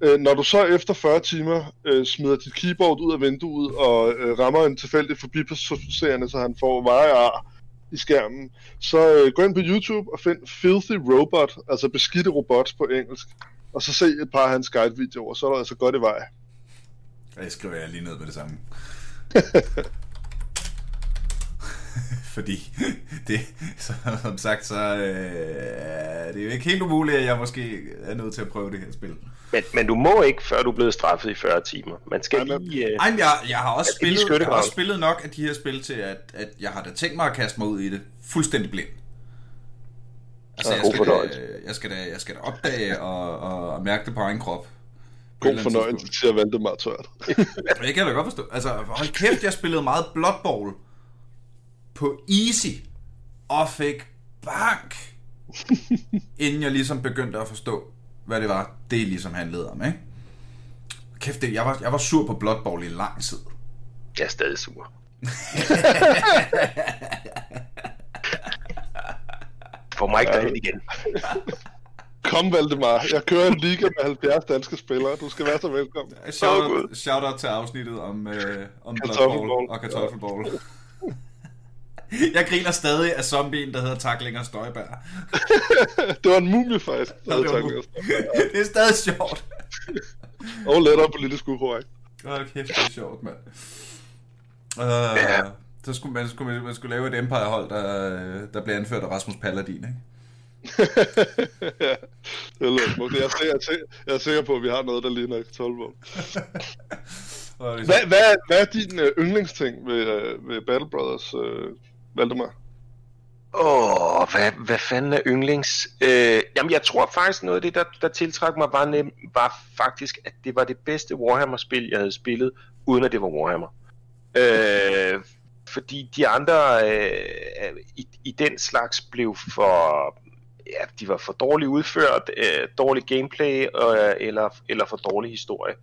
Øh, når du så efter fyrre timer øh, smider dit keyboard ud af vinduet og øh, rammer en tilfældig forbipasserende, så han får vejer i skærmen, så øh, gå ind på YouTube og find Filthy Robot, altså beskidte robot på engelsk, og så se et par af hans guidevideoer, så er der altså godt i vej. Jeg skriver jeg lige ned med det samme. Fordi det, som sagt, så øh, det er jo ikke helt umuligt, at jeg måske er nødt til at prøve det her spil. Men, men du må ikke, før du er blevet straffet i fyrre timer. Man skal nej, lige... Øh, nej, jeg, jeg har også spillet, jeg har også spillet nok af de her spil til, at, at jeg har da tænkt mig at kaste mig ud i det fuldstændig blind. Altså, jeg skal, da, jeg, skal da, jeg skal da opdage og, og, og mærke det på egen krop. God fornøjelse til at vente meget tørt. Jeg kan da godt forstå. Altså, hold kæft, jeg spillede meget Blood Bowl på easy og fik bank, inden jeg ligesom begyndte at forstå, hvad det var, det ligesom handlede om, ikke? Kæft, det, jeg, var, jeg var sur på Blood Bowl i lang tid. Jeg er stadig sur. Får mig ikke derhen igen. Kom, Valdemar. Jeg kører en liga med halvfjerds danske spillere. Du skal være så velkommen. Shout-out, oh, shout-out til afsnittet om, øh, om Blood Bowl og kartoffelbowl. Ja. Jeg griner stadig af zombien, der hedder Tacklinger Støjberg. Det var en mumie, faktisk. Nå, det, var mumie. Det er stadig sjovt. Og lettere på lille skudhår, ikke? Hold kæft, det er sjovt, mand. Uh, ja. Så skulle man, skulle, man skulle lave et Empire-hold, der, der blev anført af Rasmus Paladin, ikke? Ja, det er smukt. Jeg, jeg, jeg er sikker på, at vi har noget, der ligner tolv-vogn. Hvad, hvad, hvad er din yndlingsting ved, ved Battle Brothers, Valdemar? Åh, oh, hvad, hvad fanden er yndlings? Øh, jamen, jeg tror faktisk noget af det, der, der tiltrak mig, var, nem, var faktisk, at det var det bedste Warhammer-spil, jeg havde spillet, uden at det var Warhammer. Øh, fordi de andre øh, i, i den slags blev for... Ja, de var for dårligt udført, øh, dårlig gameplay, øh, eller, eller for dårlig historie.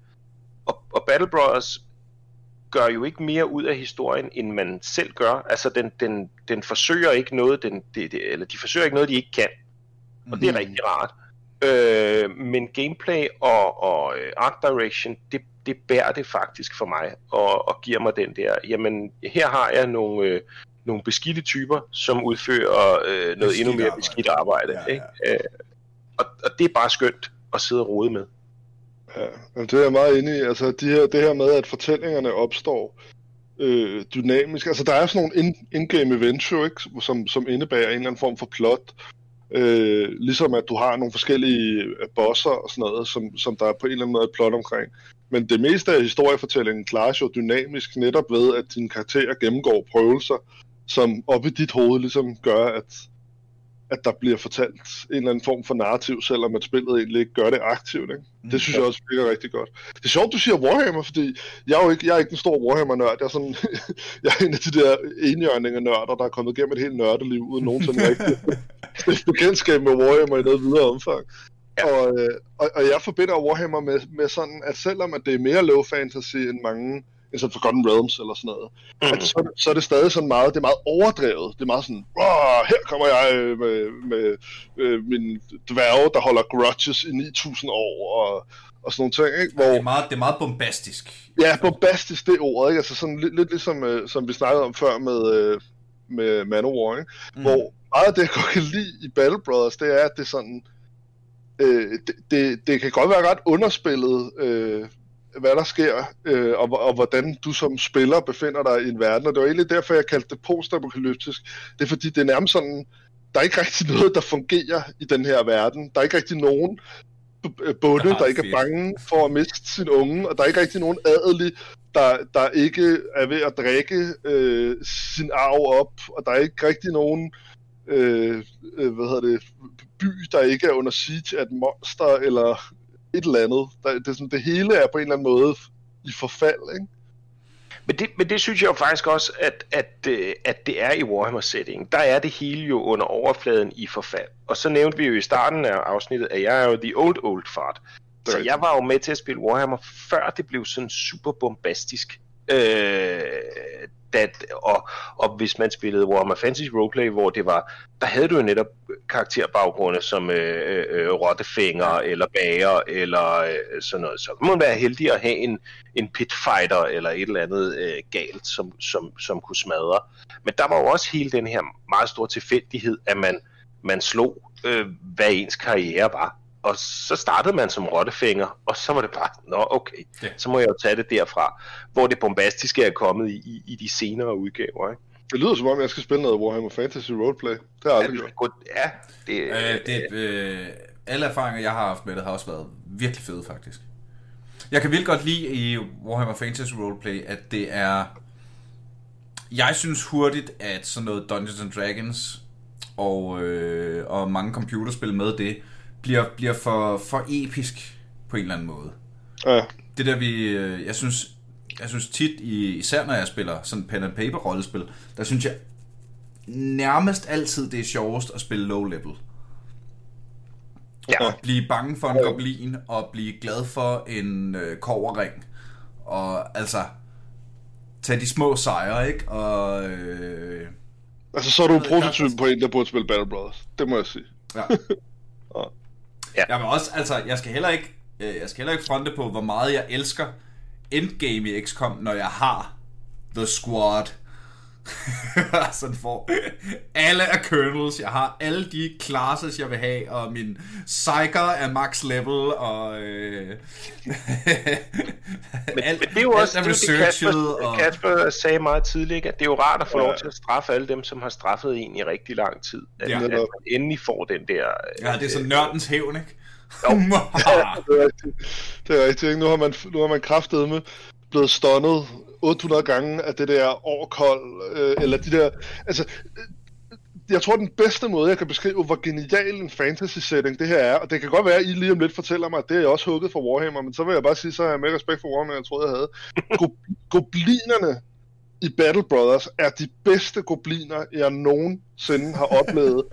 Og, og Battle Brothers gør jo ikke mere ud af historien, end man selv gør. Altså, den, den, den forsøger ikke noget, den, det, det, eller de forsøger ikke noget, de ikke kan. Og mm-hmm. det er rigtig rart. Øh, men gameplay og, og art direction, det, det bærer det faktisk for mig, og, og giver mig den der, jamen, her har jeg nogle... Øh, nogle beskidte typer, som udfører øh, noget endnu mere beskidt arbejde. Ja, ja. Ikke? Øh, og, og det er bare skønt at sidde og rode med. Ja, det er jeg meget inde i. Altså, de her, det her med, at fortællingerne opstår øh, dynamisk. Altså, der er sådan nogle in-game events, jo, ikke? Som, som indebærer en eller anden form for plot. Øh, ligesom at du har nogle forskellige bosser og sådan noget, som, som der er på en eller anden måde et plot omkring. Men det meste af historiefortællingen klarer jo dynamisk netop ved, at dine karakterer gennemgår prøvelser, som op i dit hoved ligesom gør, at, at der bliver fortalt en eller anden form for narrativ, selvom at spillet egentlig ikke gør det aktivt. Ikke? Mm, det synes ja. jeg også virker rigtig godt. Det er sjovt, du siger Warhammer, fordi jeg er jo ikke, jeg er ikke en stor Warhammer-nørd. Jeg er, sådan, jeg er en af de der enhjørninge-nørder, der er kommet igennem et helt nørdeliv, uden nogensinde rigtig stifte kendskab med Warhammer i noget videre omfang. Ja. Og, og, og jeg forbinder Warhammer med, med sådan, at selvom at det er mere low fantasy end mange... en sådan Forgotten Realms eller sådan noget. Mm. At så, så er det stadig sådan meget, det er meget overdrevet. Det er meget sådan, her kommer jeg med, med, med min dværge, der holder grudges i ni tusind år, og, og sådan nogle ting, ikke? Hvor, ja, det, er meget, det er meget bombastisk. Ja, bombastisk, det ord, ikke? Altså sådan lidt, lidt ligesom, som vi snakkede om før med, med Manowar, ikke? Mm. Hvor meget af det, jeg godt kan lide i Battle Brothers, det er, at det er sådan, øh, det, det, det kan godt være ret underspillet, øh, hvad der sker, øh, og, og hvordan du som spiller befinder dig i en verden. Og det var egentlig derfor, jeg kaldte det postapokalyptisk. Det er fordi, det er nærmest sådan, der er ikke rigtig noget, der fungerer i den her verden. Der er ikke rigtig nogen bonde, der ikke er bange for at miste sin unge, og der er ikke rigtig nogen adelig, der, der ikke er ved at drikke øh, sin arv op, og der er ikke rigtig nogen øh, hvad hedder det, by, der ikke er under siege af et monster, eller... et eller andet. Der, det, sådan, det hele er på en eller anden måde i forfald, ikke? Men det, men det synes jeg jo faktisk også, at, at, at det er i Warhammer-settingen. Der er det hele jo under overfladen i forfald. Og så nævnte vi jo i starten af afsnittet, at jeg er jo the old, old fart. Så jeg var jo med til at spille Warhammer, før det blev sådan super bombastisk. Øh, dat, og, og hvis man spillede Warhammer Fantasy Roleplay, hvor det var, der havde du jo netop karakterbaggrunde som øh, øh, rottefinger eller bager eller øh, sådan noget, så må man være heldig at have en, en pitfighter eller et eller andet øh, galt, som, som, som kunne smadre. Men der var jo også hele den her meget store tilfældighed, at man, man slog øh, hvad ens karriere var. Og så startede man som rottefinger, og så var det bare, nå okay, ja. så må jeg jo tage det derfra, hvor det bombastiske er kommet i, i, i de senere udgaver, ikke? Det lyder som om, jeg skal spille noget Warhammer Fantasy Roleplay. Det har aldrig gjort. Ja, det, øh, det øh, alle erfaringer, jeg har haft med det, har også været virkelig fede, faktisk. Jeg kan virkelig godt lide i Warhammer Fantasy Roleplay, at det er... Jeg synes hurtigt, at sådan noget Dungeons and Dragons og, øh, og mange computerspil med det, bliver, bliver for, for episk på en eller anden måde. Ja. Det der vi, jeg synes, jeg synes tit, især når jeg spiller sådan pen and paper rollespil, der synes jeg nærmest altid det er sjovest at spille low level. Ja. Blive bange for en ja. goblin, og blive glad for en øh, koverring. Og altså, tage de små sejre, ikke? Og, øh, altså, så er du en prototypen på en, der burde spille Battle Brothers. Det må jeg sige. Ja. ja. Ja. Jamen også, altså, jeg skal heller ikke, øh, jeg skal heller ikke fronte på, hvor meget jeg elsker endgame i X COM, når jeg har The Squad. Sådan for alle er kernels, jeg har alle de classes jeg vil have, og min psyker er max level, og øh, men, alt, men det er jo også det, Kasper, og... Kasper sagde meget tidligt, at det er jo rart at få ja. lov til at straffe alle dem som har straffet en i rigtig lang tid, at, ja. at man endelig får den der øh, ja, det er så nørdens hævn, ikke? Jo. det er rigtigt, det er rigtigt. Nu har man, nu har man kraftedeme blevet stunnet otte hundrede gange af det der årkold, øh, eller de der, altså, øh, jeg tror den bedste måde, jeg kan beskrive, hvor genial en fantasy-setting det her er, og det kan godt være, at I lige om lidt fortæller mig, at det er jeg også hugget fra Warhammer, men så vil jeg bare sige, så har jeg mere respekt for Warhammer, jeg troede, jeg havde. Goblinerne i Battle Brothers er de bedste gobliner, jeg nogensinde har oplevet.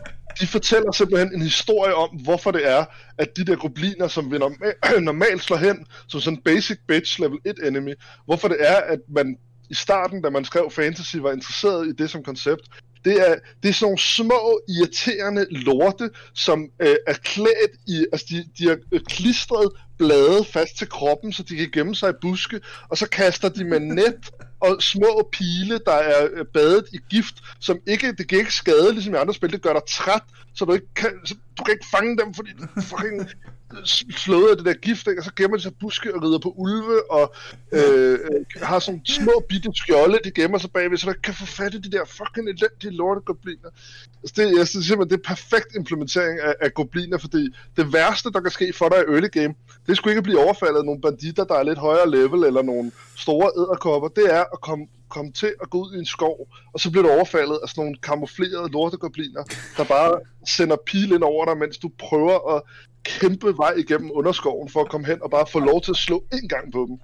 De fortæller simpelthen en historie om, hvorfor det er, at de der gobliner, som vi norma- normalt slår hen, som sådan basic bitch level et enemy, hvorfor det er, at man i starten, da man skrev fantasy, var interesseret i det som koncept. Det er, det er sådan nogle små, irriterende lorte, som øh, er klædt i, altså de, de er klistret blade fast til kroppen, så de kan gemme sig i buske, og så kaster de med net og små pile, der er badet i gift, som ikke, det giver ikke skade, ligesom i andre spil, det gør dig træt, så du ikke kan, så du kan ikke fange dem, fordi du fucking fløder af det der gift, ikke? Og så gemmer de sig buske og rider på ulve, og øh, har sådan små bitte skjolde, de gemmer sig bagved, så du ikke kan få fat i de der fucking elendige lortegobliner. Altså det, jeg synes simpelthen, det er perfekt implementering af, af gobliner, fordi det værste, der kan ske for dig i early game, det skulle ikke blive overfaldet af nogle banditter, der er lidt højere level, eller nogle store edderkopper. Det er at komme, komme til at gå ud i en skov, og så bliver du overfaldet af sådan nogle kamuflerede lortegobliner, der bare sender pil ind over dig, mens du prøver at kæmpe vej igennem underskoven for at komme hen og bare få lov til at slå en gang på dem.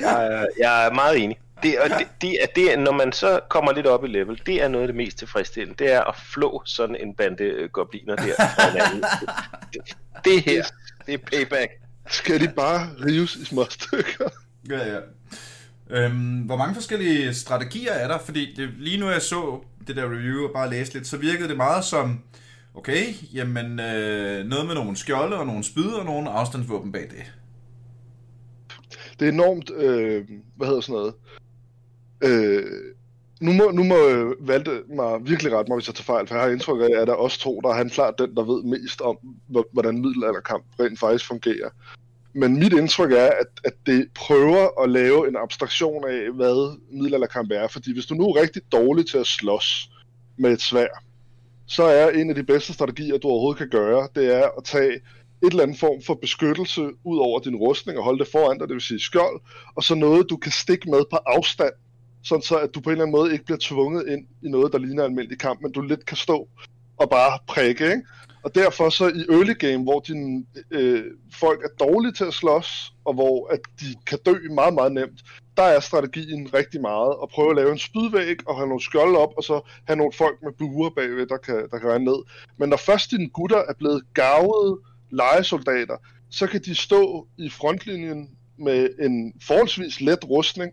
Jeg, jeg er meget enig. Det, og det, det, er, det er, når man så kommer lidt op i level, det er noget af det mest tilfredsstillende. Det er at flå sådan en bande gobliner der. Det, det her, det er payback. Skal de bare rives i små stykker? Ja, ja. Øhm, hvor mange forskellige strategier er der? Fordi det, lige nu jeg så det der review og bare læste lidt, så virkede det meget som, okay, jamen øh, noget med nogle skjolde og nogle spyd og nogle afstandsvåben bag det. Det er enormt, øh, hvad hedder sådan noget? Øh, nu må, nu må Valdemar virkelig rette mig, hvis jeg tager fejl, for jeg har indtryk af, at der er os to, der er han klart den, der ved mest om, hvordan middelalderkamp rent faktisk fungerer. Men mit indtryk er, at, at det prøver at lave en abstraktion af, hvad middelalderkamp er. Fordi hvis du nu er rigtig dårlig til at slås med et sværd, så er en af de bedste strategier, du overhovedet kan gøre, det er at tage et eller andet form for beskyttelse ud over din rustning og holde det foran dig, det vil sige skjold, og så noget, du kan stikke med på afstand, sådan så at du på en eller anden måde ikke bliver tvunget ind i noget, der ligner almindelig kamp, men du lidt kan stå og bare prikke, ikke? Og derfor så i early game, hvor dine øh, folk er dårlige til at slås, og hvor at de kan dø meget, meget nemt, der er strategien rigtig meget at prøve at lave en spydvæg og have nogle skjolde op, og så have nogle folk med buer bagved, der kan, der kan rende ned. Men når først dine gutter er blevet gavede lejesoldater, så kan de stå i frontlinjen med en forholdsvis let rustning,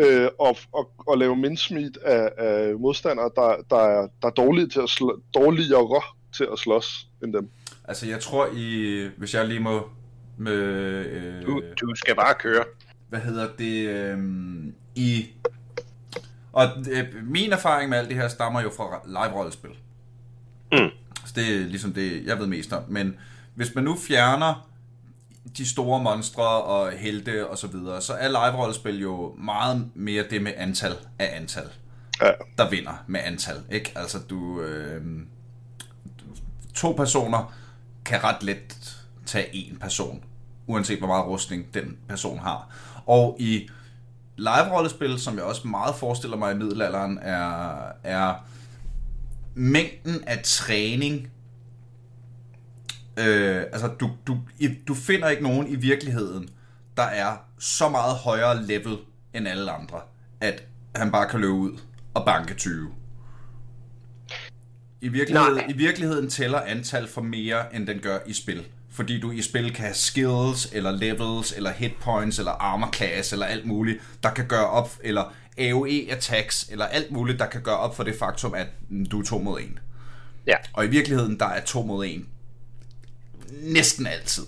Øh, og, og, og lave mindsmid af, af modstandere, der, der, der er dårlige til at slå, dårligere til at slås end dem. Altså jeg tror i, hvis jeg lige må med, øh, du, du skal bare køre. Hvad hedder det øh, i og øh, min erfaring med alt det her stammer jo fra live-rollespil. Mm. Så det er ligesom det jeg ved mest om. Men hvis man nu fjerner de store monstre og helte og så videre, så er live-rollespil jo meget mere det med antal af antal, ja. Der vinder med antal, ikke? Altså du øh, to personer kan ret let tage en person, uanset hvor meget rustning den person har. Og i live-rollespil, som jeg også meget forestiller mig i middelalderen, er, er mængden af træning. Øh, altså du, du, du finder ikke nogen i virkeligheden, der er så meget højere level end alle andre, at han bare kan løbe ud og banke tyve. I virkeligheden, i virkeligheden tæller antal for mere, end den gør i spil. fordi du i spil kan have skills, eller levels, eller hitpoints, eller armor class, eller alt muligt, der kan gøre op, eller AoE attacks, eller alt muligt, der kan gøre op for det faktum, at du er to mod en. Ja. Og i virkeligheden, der er to mod en næsten altid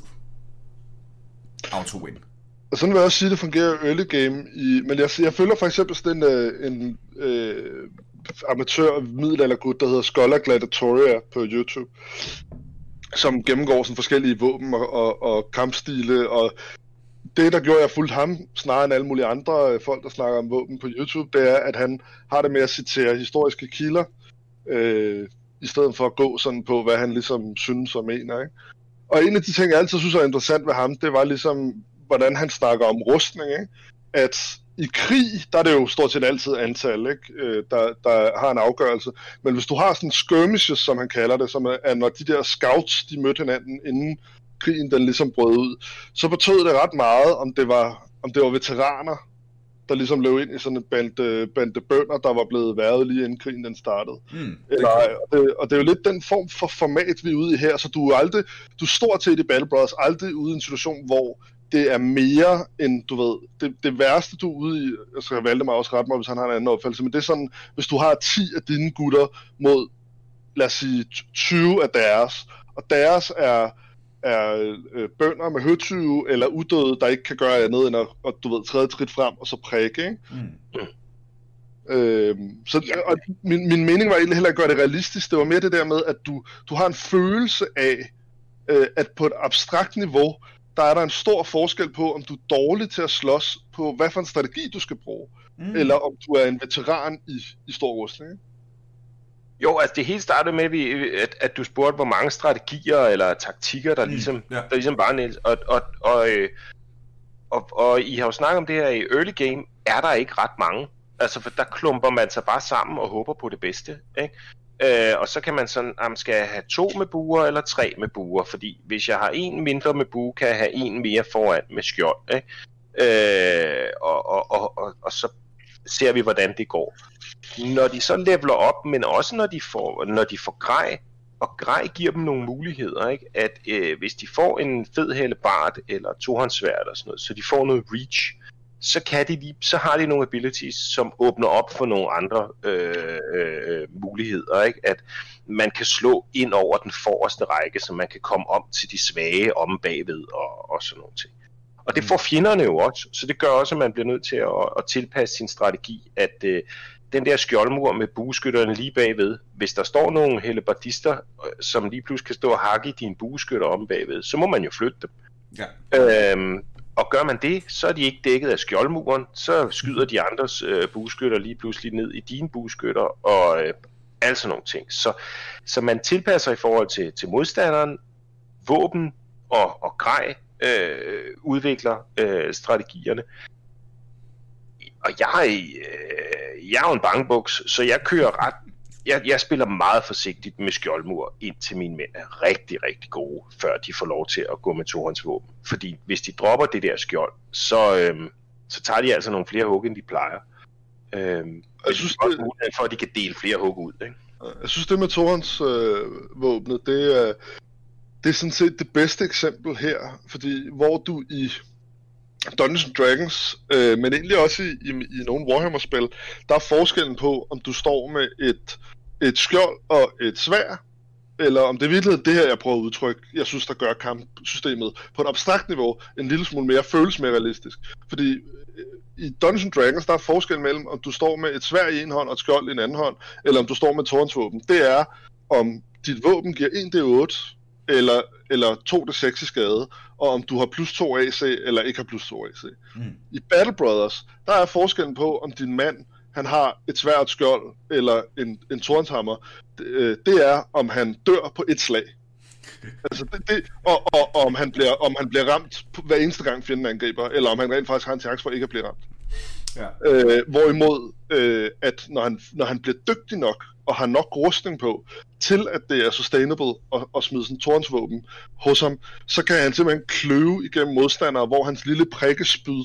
auto-win. Og sådan vil jeg også sige, det fungerer early game i... Men jeg, jeg følger for eksempel sådan en, en øh, amatør-middelaldergud, der hedder Scholagladiatoria på YouTube, som gennemgår sådan forskellige våben og, og, og kampstile, og det, der gjorde, jeg fulgte ham, snarere end alle mulige andre folk, der snakker om våben på YouTube, det er, at han har det med at citere historiske kilder, øh, i stedet for at gå sådan på, hvad han ligesom synes og mener, ikke? Og en af de ting, jeg altid synes er interessant ved ham, det var ligesom, hvordan han snakker om rustning, ikke? At i krig, der er det jo stort set altid antal, ikke? Der, der har en afgørelse. Men hvis du har sådan skirmishes, som han kalder det, som er, når de der scouts, de mødte hinanden, inden krigen den ligesom brød ud, så betød det ret meget, om det var, om det var veteraner, der ligesom løb ind i sådan en bande, bande bønder, der var blevet været lige inden krigen den startede. Mm, Eller, og, det, og det er jo lidt den form for format, vi er ude i her, så du er aldrig, du er stort set i Battle Brothers aldrig ude i en situation, hvor det er mere end, du ved, det, det værste du er ude i, jeg skal valde mig også ret mig, hvis han har en anden opfattelse, men det er sådan, hvis du har ti af dine gutter mod, lad os sige, tyve af deres, og deres er, er øh, bønder med høtyve eller udøde, der ikke kan gøre andet end at, at du ved, træde trit frem og så prikke, ikke? Mm. Øhm, så, og min, min mening var egentlig heller at gøre det realistisk, det var mere det der med, at du, du har en følelse af, øh, at på et abstrakt niveau, der er der en stor forskel på, om du er dårlig til at slås på, hvad for en strategi du skal bruge, mm. eller om du er en veteran i, i stor rustning. Jo, altså det hele startede med, at, at du spurgte, hvor mange strategier eller taktikker, der ligesom, mm, yeah. der ligesom var, Niels. Og, og, og, og, og I har jo snakket om det her, i early game er der ikke ret mange. Altså for der klumper man sig bare sammen og håber på det bedste, ikke? Øh, og så kan man sådan, om skal jeg have to med buer eller tre med buer, fordi hvis jeg har en mindre med bue, kan jeg have en mere foran med skjold, ikke? Øh, og, og, og, og, og så ser vi, hvordan det går. Når de så leveler op, men også når de får, når de får grej, og grej giver dem nogle muligheder, ikke? At øh, hvis de får en fed hellebard eller tohåndssværd eller sådan noget, så de får noget reach, så kan de lige, så har de nogle abilities, som åbner op for nogle andre øh, øh, muligheder, ikke? At man kan slå ind over den forreste række, så man kan komme om til de svage om bagved og, og sådan nogle ting. Og det får fjenderne jo også, så det gør også, at man bliver nødt til at, at tilpasse sin strategi, at øh, den der skjoldmur med bueskytterne lige bagved, hvis der står nogle hellebardister, som lige pludselig kan stå og hakke i dine bueskytter om bagved, så må man jo flytte dem. Ja. Øhm, og gør man det, så er de ikke dækket af skjoldmuren, så skyder de andres øh, bueskytter lige pludselig ned i dine bueskytter, og øh, alt sådan nogle ting. Så, så man tilpasser i forhold til, til modstanderen, våben og, og grej, øh, udvikler øh, strategierne. Og jeg, øh, jeg er jo en bankbuks, så jeg kører ret, jeg, jeg spiller meget forsigtigt med skjoldmur, indtil mine mænd er rigtig, rigtig gode, før de får lov til at gå med tohåndsvåben. Fordi hvis de dropper det der skjold, så, øh, så tager de altså nogle flere hug, end de plejer. Øh, jeg synes, det er muligt for, at de kan dele flere hug ud, ikke? Jeg synes, det med tohåndsvåbnet, øh, det, øh, det er sådan set det bedste eksempel her, fordi hvor du i... Dungeons and Dragons, øh, men egentlig også i, i, i nogle Warhammer-spil, der er forskellen på, om du står med et, et skjold og et sværd, eller om det er virkelig det her, jeg prøver at udtrykke, jeg synes, der gør kampsystemet på et abstrakt niveau en lille smule mere, føles mere realistisk. Fordi øh, i Dungeons and Dragons, der er forskellen mellem, om du står med et sværd i en hånd og et skjold i en anden hånd, eller om du står med et tårnsvåben. Det er, om dit våben giver en d otte, eller, eller to d seks i skade, og om du har plus to A C, eller ikke har plus to A C. Mm. I Battle Brothers, der er forskellen på, om din mand, han har et svært skjold, eller en, en tornshammer. Det, det er, om han dør på et slag. Altså det, det, og, og, og om, han bliver, om han bliver ramt hver eneste gang fjenden angriber, eller om han rent faktisk har en chance for ikke at blive ramt. Ja. Øh, hvorimod, øh, at når han, når han bliver dygtig nok, og har nok rustning på, til at det er sustainable at, at smide sådan en tornsvåben hos ham, så kan han simpelthen kløve igennem modstandere, hvor hans lille prikkespyd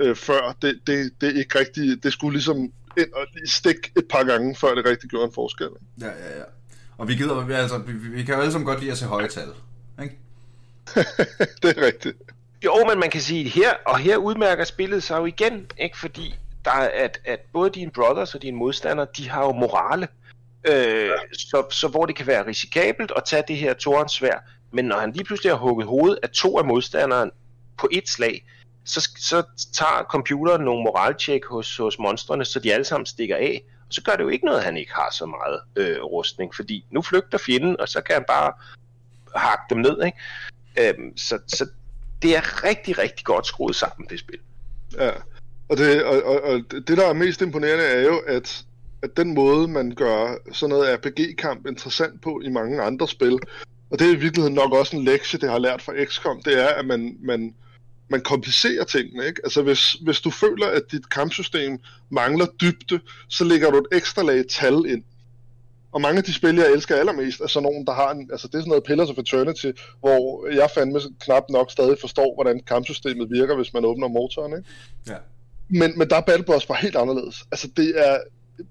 øh, før, det, det, det er ikke rigtigt, det skulle ligesom ind og lige stikke et par gange, før det rigtig gjorde en forskel. Ja, ja, ja. Og vi gider, altså, vi, vi kan jo alle sammen godt lide at se høje tal, ikke? Det er rigtigt. Jo, men man kan sige, at her, og her udmærker spillet sig jo igen, ikke? Fordi der er, at, at både dine brothers og dine modstandere, de har jo morale. Øh, ja. så, så hvor det kan være risikabelt at tage det her torensvær, men når han lige pludselig har hugget hovedet af to af modstanderen på et slag, så, så tager computeren nogle moraltjek hos, hos monstrene, så de alle sammen stikker af, og så gør det jo ikke noget, at han ikke har så meget øh, rustning, fordi nu flygter fjenden, og så kan han bare hakke dem ned, ikke? Øh, så, så det er rigtig, rigtig godt skruet sammen, det spil. Ja, og det, og, og, og det der er mest imponerende er jo, at at den måde, man gør sådan noget R P G-kamp interessant på i mange andre spil. Og det er i virkeligheden nok også en lektie, det har lært fra X COM, det er, at man, man, man komplicerer tingene, ikke? Altså, hvis, hvis du føler, at dit kampsystem mangler dybde, så lægger du et ekstra lag tal ind. Og mange af de spil, jeg elsker allermest, er sådan nogen, der har en... Altså, det er sådan noget Pillars of Eternity, hvor jeg fandme knap nok stadig forstår, hvordan kampsystemet virker, hvis man åbner motoren, ikke? Ja. Men, men der er Battle Brothers bare helt anderledes. Altså, det er...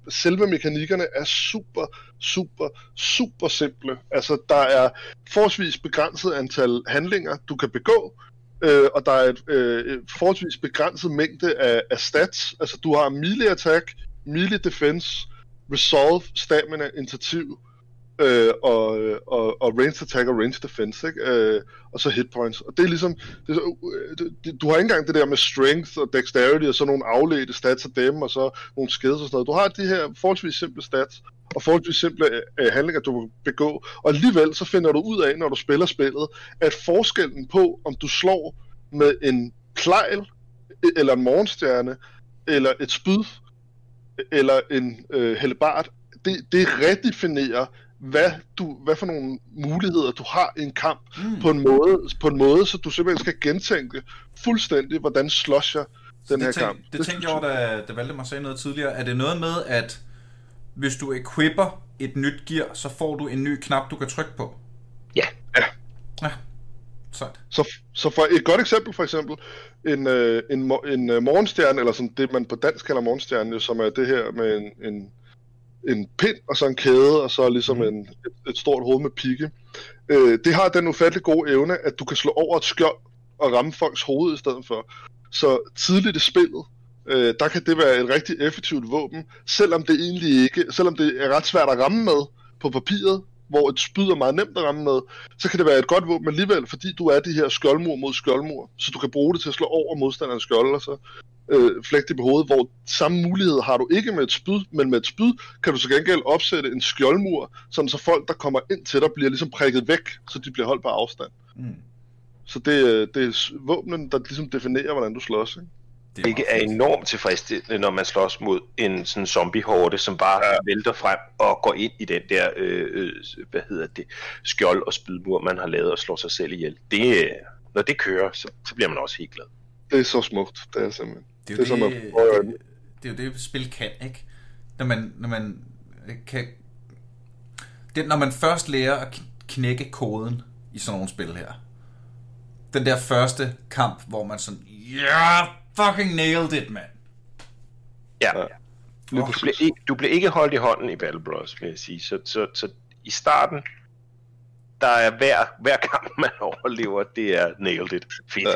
Selve mekanikkerne er super, super, super simple. Altså, der er forholdsvis begrænset antal handlinger, du kan begå, øh, og der er et øh, forholdsvis begrænset mængde af, af stats. Altså, du har melee attack, melee defense, resolve, stamina, initiativ, øh, og, og, og range attack og range defense, ikke? Øh, og så hitpoints. Og det er ligesom... Det er så, du har ikke engang det der med strength og dexterity og så nogle afledte stats af dem, og så nogle skills og sådan noget. Du har de her forholdsvis simple stats og forholdsvis simple øh, handlinger, du kan begå. Og alligevel så finder du ud af, når du spiller spillet, at forskellen på, om du slår med en plejl, eller en morgenstjerne, eller et spyd, eller en øh, helbart, det, det redefinerer Hvad, du, hvad for nogle muligheder du har i en kamp mm. på, en måde, på en måde, så du simpelthen skal gentænke fuldstændig, hvordan slås jeg den det her tænk, kamp. Det, det tænkte jeg over, da, da Valdemar sagde noget tidligere. Er det noget med, at hvis du equipper et nyt gear, så får du en ny knap, du kan trykke på? Ja. Ja. Ja. Så, så for et godt eksempel, for eksempel, en, en, en morgenstjerne, eller sådan det, man på dansk kalder morgenstjerne, som er det her med en... en en pind, og så en kæde, og så ligesom en, et, et stort hoved med pigge. Øh, det har den ufattelig gode evne, at du kan slå over et skjold og ramme folks hoved i stedet for. Så tidligt i spillet, øh, der kan det være et rigtig effektivt våben, selvom det egentlig ikke, selvom det er ret svært at ramme med på papiret, hvor et spyd er meget nemt at ramme med, så kan det være et godt våben alligevel, fordi du er de her skjoldmur mod skjoldmur, så du kan bruge det til at slå over modstanderens skjold, og så øh, flække det på hovedet, hvor samme mulighed har du ikke med et spyd, men med et spyd kan du så gengæld opsætte en skjoldmur, sådan så folk, der kommer ind til dig, bliver ligesom prikket væk, så de bliver holdt på afstand. Mm. Så det, det er våbnen, der ligesom definerer, hvordan du slås, ikke? Det er, er enormt tilfredsstillende, når man slås mod en sådan zombie-horde, som bare ja. vælter frem og går ind i den der øh, hvad hedder det, skjold- og spydmur, man har lavet og slår sig selv ihjel. Det, når det kører, så, så bliver man også helt glad. Det er så smukt, det er simpelthen. Det er jo det, det, er som at... det, det, er jo det spil kan, ikke? Når man, når man kan... Det, når man først lærer at knække koden i sådan nogle spil her. Den der første kamp, hvor man sådan... Ja! Fucking nailed it, man. Ja. ja. Du, oh, blev ikke, du blev ikke holdt i hånden i Battle Bros, vil jeg sige. Så, så, så i starten, der er hver, hver kamp, man overlever, det er nailed it. Fedt. Ja.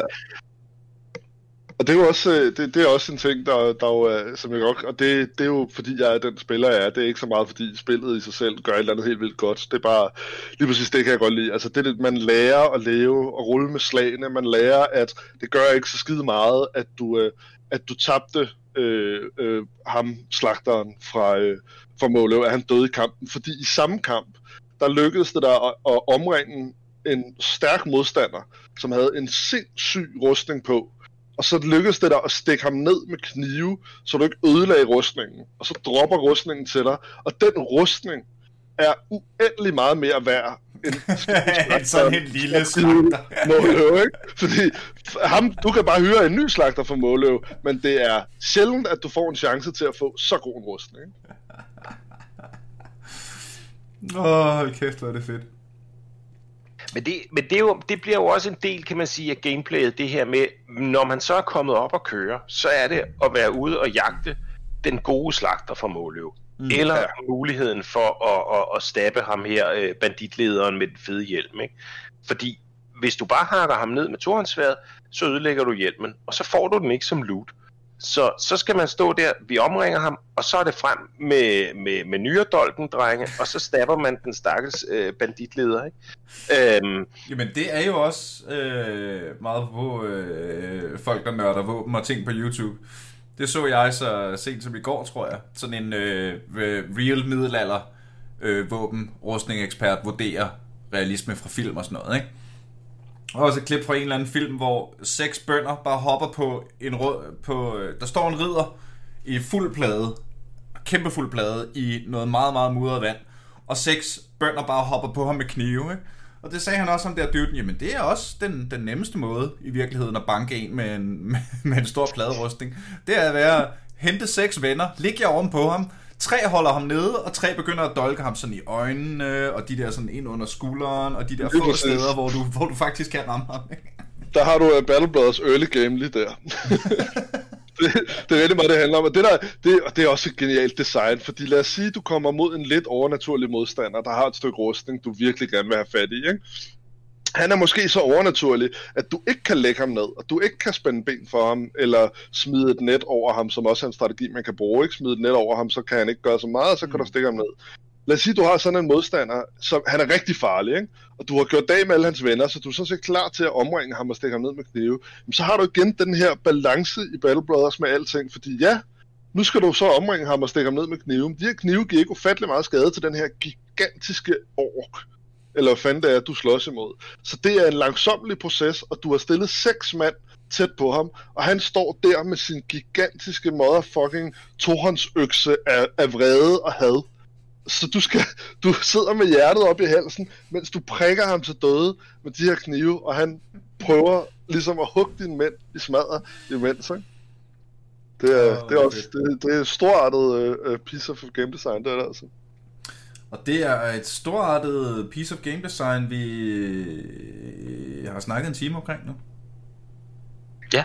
Og det er jo også, det, det er også en ting, der, der jo, som jeg godt... Og det, det er jo, fordi jeg er den spiller, jeg er. Det er ikke så meget, fordi spillet i sig selv gør et eller andet helt vildt godt. Det er bare... Lige præcis det kan jeg godt lide. Altså, det er, man lærer at leve og rulle med slagene. Man lærer, at det gør ikke så skide meget, at du, at du tabte øh, øh, ham, slagteren, fra, øh, fra Måløv, at han døde i kampen. Fordi i samme kamp, der lykkedes det der at, at omringe en stærk modstander, som havde en sindssyg rustning på. Og så lykkedes det der at stikke ham ned med knive, så du ikke ødelagde rustningen. Og så dropper rustningen til dig. Og den rustning er uendelig meget mere værd end en sådan en lille slagter. Måløv, ikke? Fordi ham, du kan bare hyre en ny slagter for Måløv, men det er sjældent, at du får en chance til at få så god en rustning. Åh, oh, kæft, hvor er det fedt. Men, det, men det, jo, det bliver jo også en del, kan man sige, af gameplayet, det her med, når man så er kommet op og kører, så er det at være ude og jagte den gode slagter fra Måløv. Mm. Eller muligheden for at, at, at stabbe ham her, banditlederen med den fede hjelm, ikke? Fordi Hvis du bare hakker ham ned med tohåndssværd, så ødelægger du hjelmen, og så får du den ikke som loot. Så, så skal man stå der, vi omringer ham, og så er det frem med, med, med nyredolken, drenge, og så stabber man den stakkels øh, banditleder, ikke? Øhm, Jamen det er jo også øh, meget på øh, folk, der nørder våben og ting på YouTube. Det så jeg så sent som i går, tror jeg. Sådan en øh, real middelalder øh, våben rustning-ekspert vurderer realisme fra film og sådan noget, ikke? Og også et klip fra en eller anden film, hvor seks bønder bare hopper på en rød, på, der står en ridder i fuld plade, kæmpe fuld plade, i noget meget, meget mudret vand. Og seks bønder bare hopper på ham med knive, ikke? Og det sagde han også om der dyden, jamen det er også den, den nemmeste måde i virkeligheden at banke en med en, med, med en stor pladerustning. Det er at være, hente seks venner, ligge jer oven på ham, tre holder ham nede, og tre begynder at dolke ham sådan i øjnene, og de der sådan ind under skulderen, og de der få steder, hvor du, hvor du faktisk kan ramme ham. Der har du uh, Battle Brothers early game lige der. det, det er rigtig meget, det handler om. Og det, der, det, og det er også et genialt design, fordi lad os sige, du kommer mod en lidt overnaturlig modstander, der har et stykke rustning, du virkelig gerne vil have fat i, ikke? Han er måske så overnaturlig, at du ikke kan lægge ham ned, og du ikke kan spænde ben for ham, eller smide et net over ham, som også er en strategi, man kan bruge. Ikke smide et net over ham, så kan han ikke gøre så meget, og så kan du stikke ham ned. Lad os sige, du har sådan en modstander, som han er rigtig farlig, ikke? Og du har gjort dag med alle hans venner, så du er sådan set klar til at omringe ham og stikke ham ned med knive. Jamen, så har du igen den her balance i Battle Brothers med alting, fordi ja, nu skal du så omringe ham og stikke ham ned med knive. De her knive giver ikke ufattelig meget skade til den her gigantiske ork, eller hvad fanden det er, du slås imod. Så det er en langsomlig proces, og du har stillet seks mand tæt på ham, og han står der med sin gigantiske motherfucking tohåndsøkse af, af vrede og had. Så du, skal, du sidder med hjertet op i halsen, mens du prikker ham til døde med de her knive, og han prøver ligesom at hugge dine mænd i smadret imens, ikke? Det er, oh, det er også det, det er storartet uh, piece of game design, det er det altså. Og det er et storartet piece of game design, vi har snakket en time omkring nu. Ja,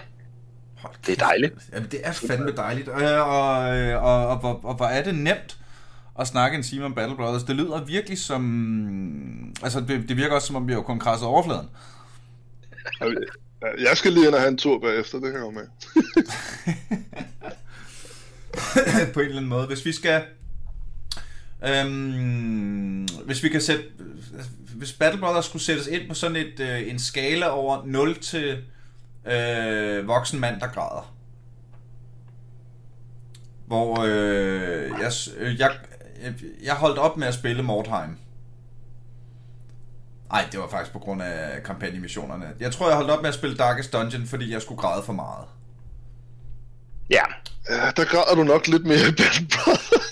det er dejligt. Jamen, det er fandme dejligt. Og, og, og, og, og, og hvor er det nemt at snakke en time om Battle Brothers. Det lyder virkelig som... Altså, det, det virker også, som om vi har kun krasset overfladen. Jeg skal lige ind og have en tur bagefter, det kan jeg jo med. På en eller anden måde. Hvis vi skal... Øhm, hvis vi kan sætte, hvis Battle Brothers skulle sættes ind på sådan et øh, en skala over nul til øh, voksen mand, der græder, hvor øh, jeg, jeg jeg holdt op med at spille Mordheim. Nej, det var faktisk på grund af kampagnemissionerne. Jeg tror, jeg holdt op med at spille Darkest Dungeon, fordi jeg skulle græde for meget. Ja, ja, der græder du nok lidt mere i Battle Brothers.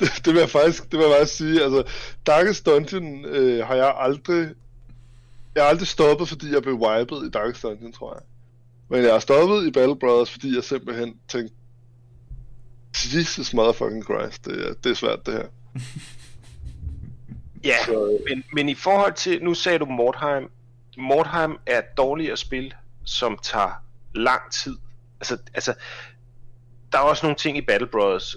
Det, det vil jeg faktisk, det vil jeg faktisk sige, altså Darkest Dungeon øh, har jeg aldrig, jeg har aldrig stoppet, fordi jeg blev wiped i Darkest Dungeon, tror jeg. Men jeg har stoppet i Battle Brothers, fordi jeg simpelthen tænkte, Jesus motherfucking Christ, det er, det er svært det her. Ja, men, men i forhold til, nu sagde du Mordheim, Mordheim er et dårligere spil, som tager lang tid, altså, altså der er også nogle ting i Battle Brothers,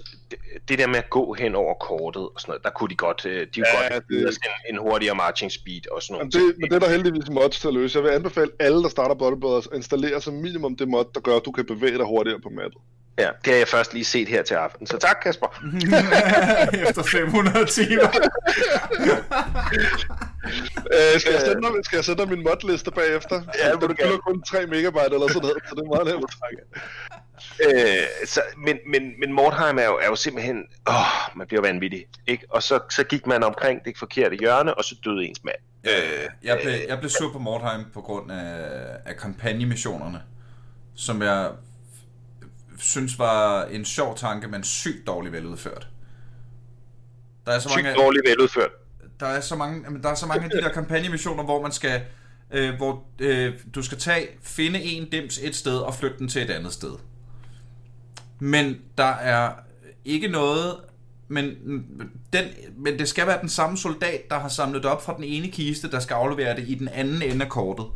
det der med at gå hen over kortet og sådan noget, der kunne de godt, de ja, godt have det... en, en hurtigere marching speed og sådan noget. Men, men det er der heldigvis mods til at løse. Jeg vil anbefale alle, der starter Battle Brothers, at installere som minimum det mod, der gør, at du kan bevæge dig hurtigere på mappet. Ja, det har jeg først lige set her til aften. Så tak, Kasper. Efter fem hundrede timer. øh, skal, jeg sende dig, skal jeg sende dig min modliste bagefter? Ja, det fylder kun tre megabyte eller sådan noget, så det er meget nemt at trække. Øh, så, men, men, men Mordheim er jo, er jo simpelthen, åh, man bliver vanvittig, ikke? Og så, så gik man omkring det forkerte hjørne, og så døde ens mand. Øh, jeg blev, jeg blev sur på Mordheim på grund af, af kampagnemissionerne, som jeg... synes var en sjov tanke, men sygt dårligt veludført. Der er så sygt mange dårligt veludført. Der er så mange, der er så mange af de der kampagnemissioner, hvor man skal, øh, hvor øh, du skal tage finde en dims et sted og flytte den til et andet sted. Men der er ikke noget, men den, men det skal være den samme soldat, der har samlet det op fra den ene kiste, der skal aflevere det i den anden ende af kortet,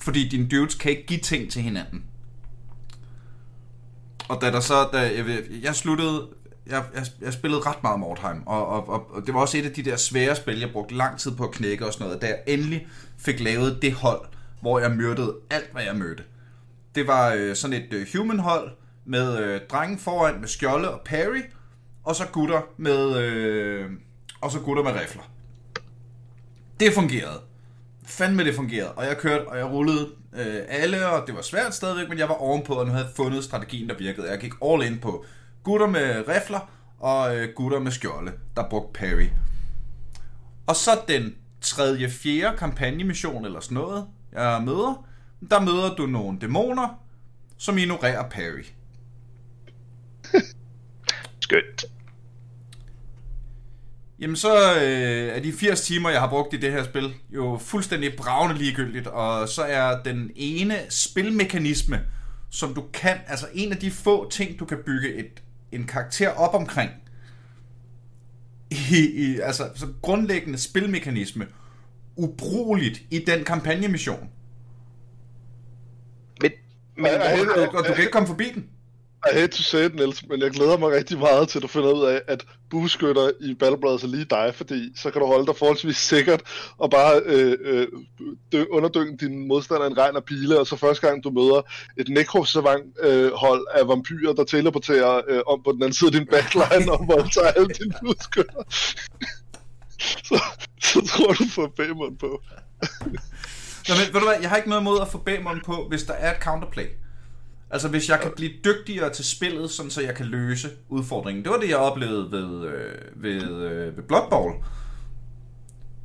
fordi dine dudes kan ikke give ting til hinanden. Og da der så, da jeg, jeg sluttede jeg, jeg, jeg spillede ret meget Mordheim, og, og, og, og det var også et af de der svære spil, jeg brugte lang tid på at knække og sådan noget, da jeg endelig fik lavet det hold, hvor jeg myrdede alt, hvad jeg mødte. Det var øh, sådan et øh, human-hold med øh, drenge foran med skjolde og parry, og så gutter med, øh, og så gutter med rifler. Det fungerede. Fandme det fungerede, og jeg kørte, og jeg rullede øh, alle, og det var svært stadigvæk, men jeg var ovenpå, og nu havde jeg fundet strategien, der virkede. Jeg gik all in på gutter med rifler, og øh, gutter med skjolde, der brugte parry. Og så den tredje, fjerde kampagnemission, eller sådan noget, jeg møder, der møder du nogle dæmoner, som ignorerer parry. Skønt. Jamen så øh, er de firs timer, jeg har brugt i det her spil, jo fuldstændig bragende ligegyldigt, og så er den ene spilmekanisme, som du kan, altså en af de få ting, du kan bygge et, en karakter op omkring, i, i, altså så grundlæggende spilmekanisme, ubrugeligt i den kampagnemission. Men, men jeg, jeg, jeg, og du kan ikke komme forbi den. I hate to say it, Niels, men jeg glæder mig rigtig meget til, at du finder ud af, at bueskytter i Battle Brothers er lige dig, fordi så kan du holde dig forholdsvis sikkert og bare øh, øh, dø- underdynge dine modstandere en regn af pile, og så første gang du møder et nekrosavang-hold øh, af vampyrer, der teleporterer øh, om på den anden side af din backline og voldtager alle dine bueskytter. så, så tror du får Bæmon på. Nå, men ved du hvad, jeg har ikke noget imod at få Bæmon på, hvis der er et counterplay. Altså hvis jeg kan blive dygtigere til spillet, sådan så jeg kan løse udfordringen. Det var det, jeg oplevede ved, øh, ved, øh, ved Blood Bowl.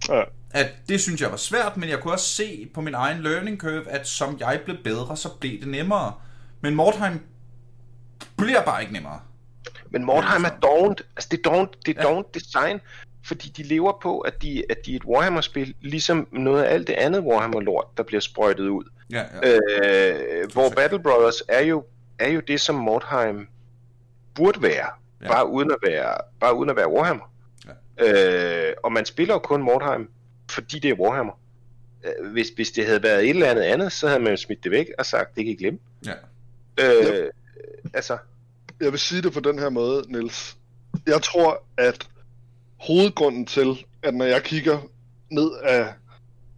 Ja. At det synes jeg var svært, men jeg kunne også se på min egen learning curve, at som jeg blev bedre, så blev det nemmere. Men Mordheim bliver bare ikke nemmere. Men Mordheim er dovent. Altså det er dovent, det er dovent ja. Design, fordi de lever på, at de, at de er et Warhammer-spil, ligesom noget af alt det andet Warhammer-lort, der bliver sprøjtet ud. Ja, ja. Øh, hvor Battle Brothers er jo, er jo det, som Mordheim burde være, ja. bare, uden at være bare uden at være Warhammer. Ja. Øh, og man spiller jo kun Mordheim, fordi det er Warhammer. Hvis, hvis det havde været et eller andet andet, så havde man jo smidt det væk og sagt, det kan I glemme. Ja. Øh, ja. Altså. Jeg vil sige det på den her måde, Niels. Jeg tror, at hovedgrunden til, at når jeg kigger ned af,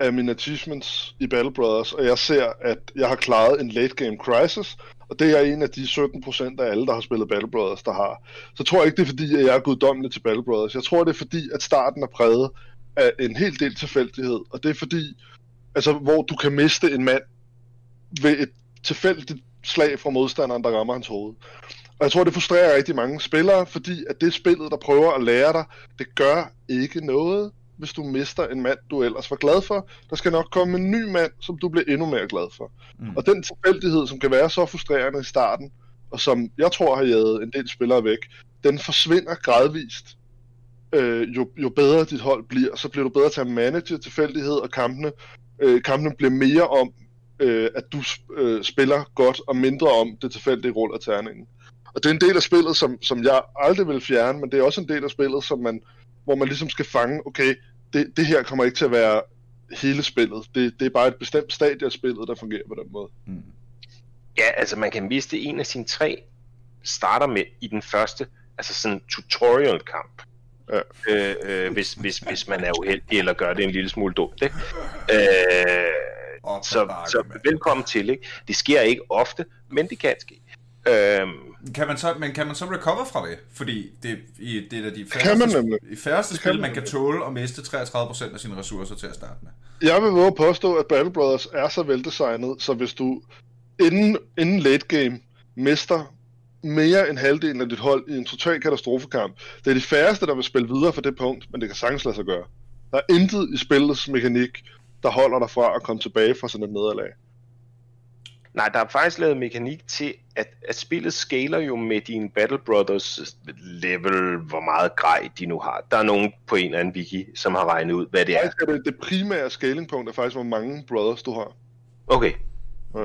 af mine achievements i Battle Brothers, og jeg ser, at jeg har klaret en late game crisis, og det er en af de sytten procent af alle, der har spillet Battle Brothers, der har, så tror jeg ikke, det er fordi, at jeg er guddommelig til Battle Brothers. Jeg tror, det er fordi, at starten er præget af en hel del tilfældighed, og det er fordi, altså, hvor du kan miste en mand ved et tilfældigt slag fra modstanderen, der rammer hans hoved. Og jeg tror, det frustrerer rigtig mange spillere, fordi at det spillet, der prøver at lære dig, det gør ikke noget, hvis du mister en mand, du ellers var glad for. Der skal nok komme en ny mand, som du bliver endnu mere glad for. Mm. Og den tilfældighed, som kan være så frustrerende i starten, og som jeg tror har jaget en del spillere væk, den forsvinder gradvist. Øh, jo, jo bedre dit hold bliver, så bliver du bedre til at manage tilfældighed, og kampene, øh, kampene bliver mere om, øh, at du øh, spiller godt, og mindre om det tilfældige rull af terningen. Og det er en del af spillet, som, som jeg aldrig vil fjerne, men det er også en del af spillet, som man, hvor man ligesom skal fange, okay, det, det her kommer ikke til at være hele spillet. Det, det er bare et bestemt stadie af spillet, der fungerer på den måde. Mm. Ja, altså man kan miste en af sine tre starter med i den første, altså sådan en tutorial-kamp. Ja. Øh, øh, hvis, hvis, hvis man er uheldig eller gør det en lille smule dumt, ikke? Øh, oh, så bakke, så velkommen til, ikke? Det sker ikke ofte, men det kan ske. Øhm. Kan man så, men kan man så recover fra det? Fordi det, i, det er de færreste, færreste spil, man, man kan tåle at miste treogtredive procent af sine ressourcer til at starte med. Jeg vil våge påstå, at Battle Brothers er så veldesignet, så hvis du inden, inden late game mister mere end halvdelen af dit hold i en total katastrofekamp, det er de færreste, der vil spille videre for det punkt, men det kan sagtens lade sig gøre. Der er intet i spillets mekanik, der holder dig fra at komme tilbage fra sådan et nederlag. Nej, der er faktisk lavet mekanik til, at, at spillet scaler jo med dine Battle Brothers level, hvor meget grej de nu har. Der er nogen på en eller anden wiki, som har regnet ud, hvad det er. Faktisk er det, det primære scalingpunkt er faktisk, hvor mange brothers du har. Okay. Ja.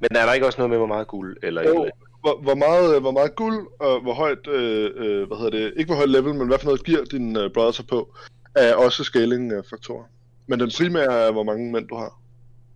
Men er der ikke også noget med, hvor meget guld? Eller jo, hvor, hvor, meget, hvor meget guld, og hvor højt, øh, hvad hedder det, ikke hvor højt level, men hvad for noget gear dine brothers er på, er også scaling-faktorer. Men den primære er, hvor mange mænd du har.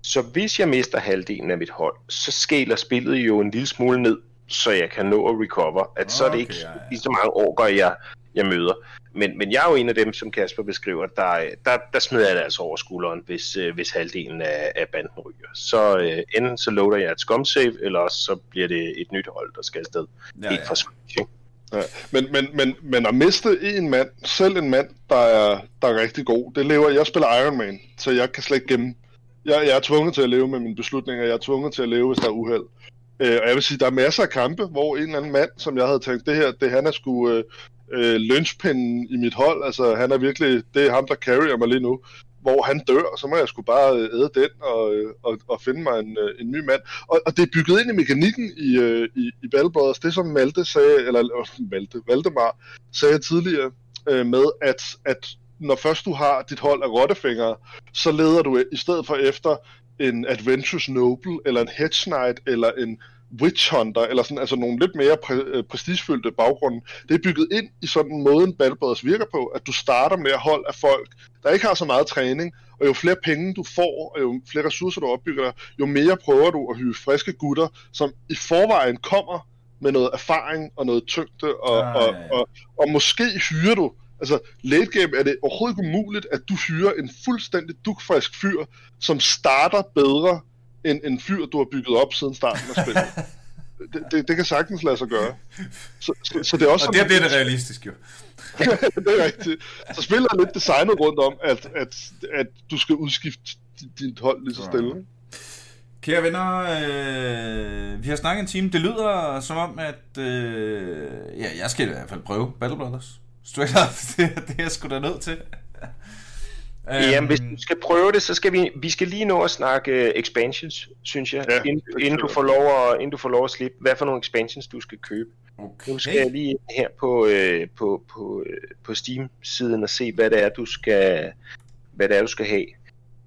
Så hvis jeg mister halvdelen af mit hold, så skæler spillet jo en lille smule ned så jeg kan nå at recover. At så okay, er det ikke ja, ja. lige så mange orker, jeg, jeg møder. Men, men jeg er jo en af dem, som Kasper beskriver, der, der, der smider jeg det altså over skulderen, hvis, hvis halvdelen af, af banden ryger. Så øh, enten så loader jeg et skum-save, eller også så bliver det et nyt hold, der skal afsted. Ja, helt ja. fra smashing. Ja. Men, men, men, men at miste en mand, selv en mand, der er, der er rigtig god, det lever... Jeg spiller Iron Man, så jeg kan slet ikke gemme. Jeg, jeg er tvunget til at leve med mine beslutninger, jeg er tvunget til at leve, hvis der er uheld. Øh, og jeg vil sige, der er masser af kampe, hvor en eller anden mand, som jeg havde tænkt, det her, det han er sgu øh, øh, lynchpinden i mit hold, altså han er virkelig, det er ham, der carrier mig lige nu, hvor han dør, så må jeg sgu bare æde den og, og, og finde mig en, en ny mand. Og, og det er bygget ind i mekanikken i, i, i Battle Brothers, det som Malte sagde, eller Malte, Valdemar sagde tidligere, øh, med at, at når først du har dit hold af rottefingere, så leder du i stedet for efter en Adventurous Noble, eller en Hedge Knight, eller en Witch Hunter, eller sådan, altså nogle lidt mere præ- prestigefyldte baggrunde. Det er bygget ind i sådan en måde, en Battle Brothers virker på, at du starter med at hold af folk, der ikke har så meget træning, og jo flere penge du får, og jo flere ressourcer du opbygger dig, jo mere prøver du at hyve friske gutter, som i forvejen kommer med noget erfaring og noget tyngde, og, og, og, og måske hyrer du. Altså, late game er det overhovedet ikke umuligt, at du hyrer en fuldstændig dugfrisk fyr, som starter bedre end en fyr, du har bygget op siden starten af spillet. det, det, det kan sagtens lade sig gøre. Så, så, så det er også og der bliver det realistisk, jo. Det er rigtigt. Så spillet er lidt designet rundt om, at, at, at du skal udskifte dit hold lige så stille. Kære venner, øh, vi har snakket en time. Det lyder som om, at øh, ja, jeg skal i hvert fald prøve Battle Brothers. Straight up, det, det er jeg sgu da nødt til. Jamen, hvis du skal prøve det, så skal vi, vi skal lige nå at snakke expansions, synes jeg, ja, inden, inden, du får lov at, inden du får lov at slippe, hvad for nogle expansions du skal købe. Okay. Nu skal jeg lige her på, på, på, på Steam-siden og se, hvad det er, du skal, hvad det er, du skal have.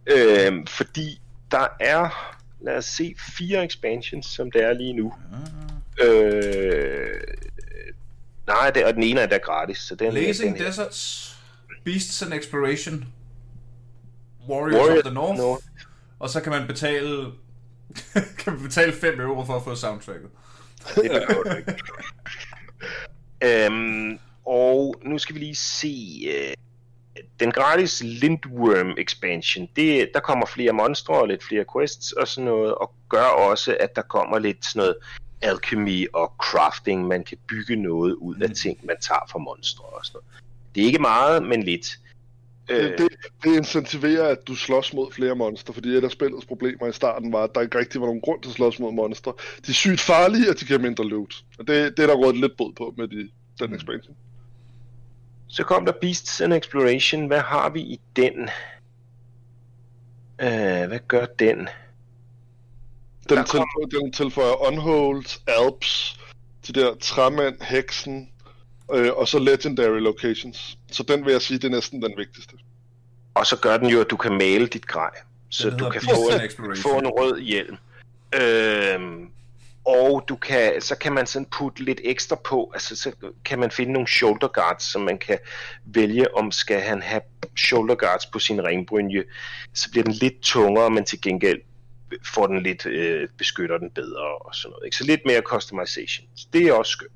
Øhm, fordi der er, lad os se, fire expansions, som det er lige nu. Uh-huh. Øh... Nej, det, og den ene er der gratis, så den Blazing Deserts, Beasts and Exploration, Warriors Warrior of the North, North, og så kan man betale kan man betale fem euro for at få soundtracket. Det er godt, ikke? øhm, og nu skal vi lige se øh, den gratis Lindworm expansion. Det, der kommer flere monstre og lidt flere quests og sådan noget, og gør også, at der kommer lidt sådan noget alchemy og crafting, man kan bygge noget ud af ting, man tager fra monstre og sådan noget. Det er ikke meget, men lidt. Det, det, det incentiverer, at du slås mod flere monstre, fordi et af spillets problemer i starten var, at der ikke rigtig var nogen grund til at slås mod monstre. De er sygt farlige, og de kan mindre loot. Og det, det er der rådet lidt bod på med de, den expansion. Så kom der Beasts and Exploration. Hvad har vi i den? Uh, hvad gør den? Den, tilføjer, kom... den tilføjer Unholds, Alps, de der træmænd, heksen, øh, og så legendary locations. Så den vil jeg sige, det er næsten den vigtigste. Og så gør den jo, at du kan male dit grej, så du kan få en, få en rød hjelm. Øhm, og du kan, så kan man sådan putte lidt ekstra på, altså så kan man finde nogle shoulder guards, som man kan vælge, om skal han have shoulder guards på sin ringbrynje. Så bliver den lidt tungere, men til gengæld får den lidt, øh, beskytter den bedre og sådan noget, ikke? Så lidt mere customization. Det er også skønt.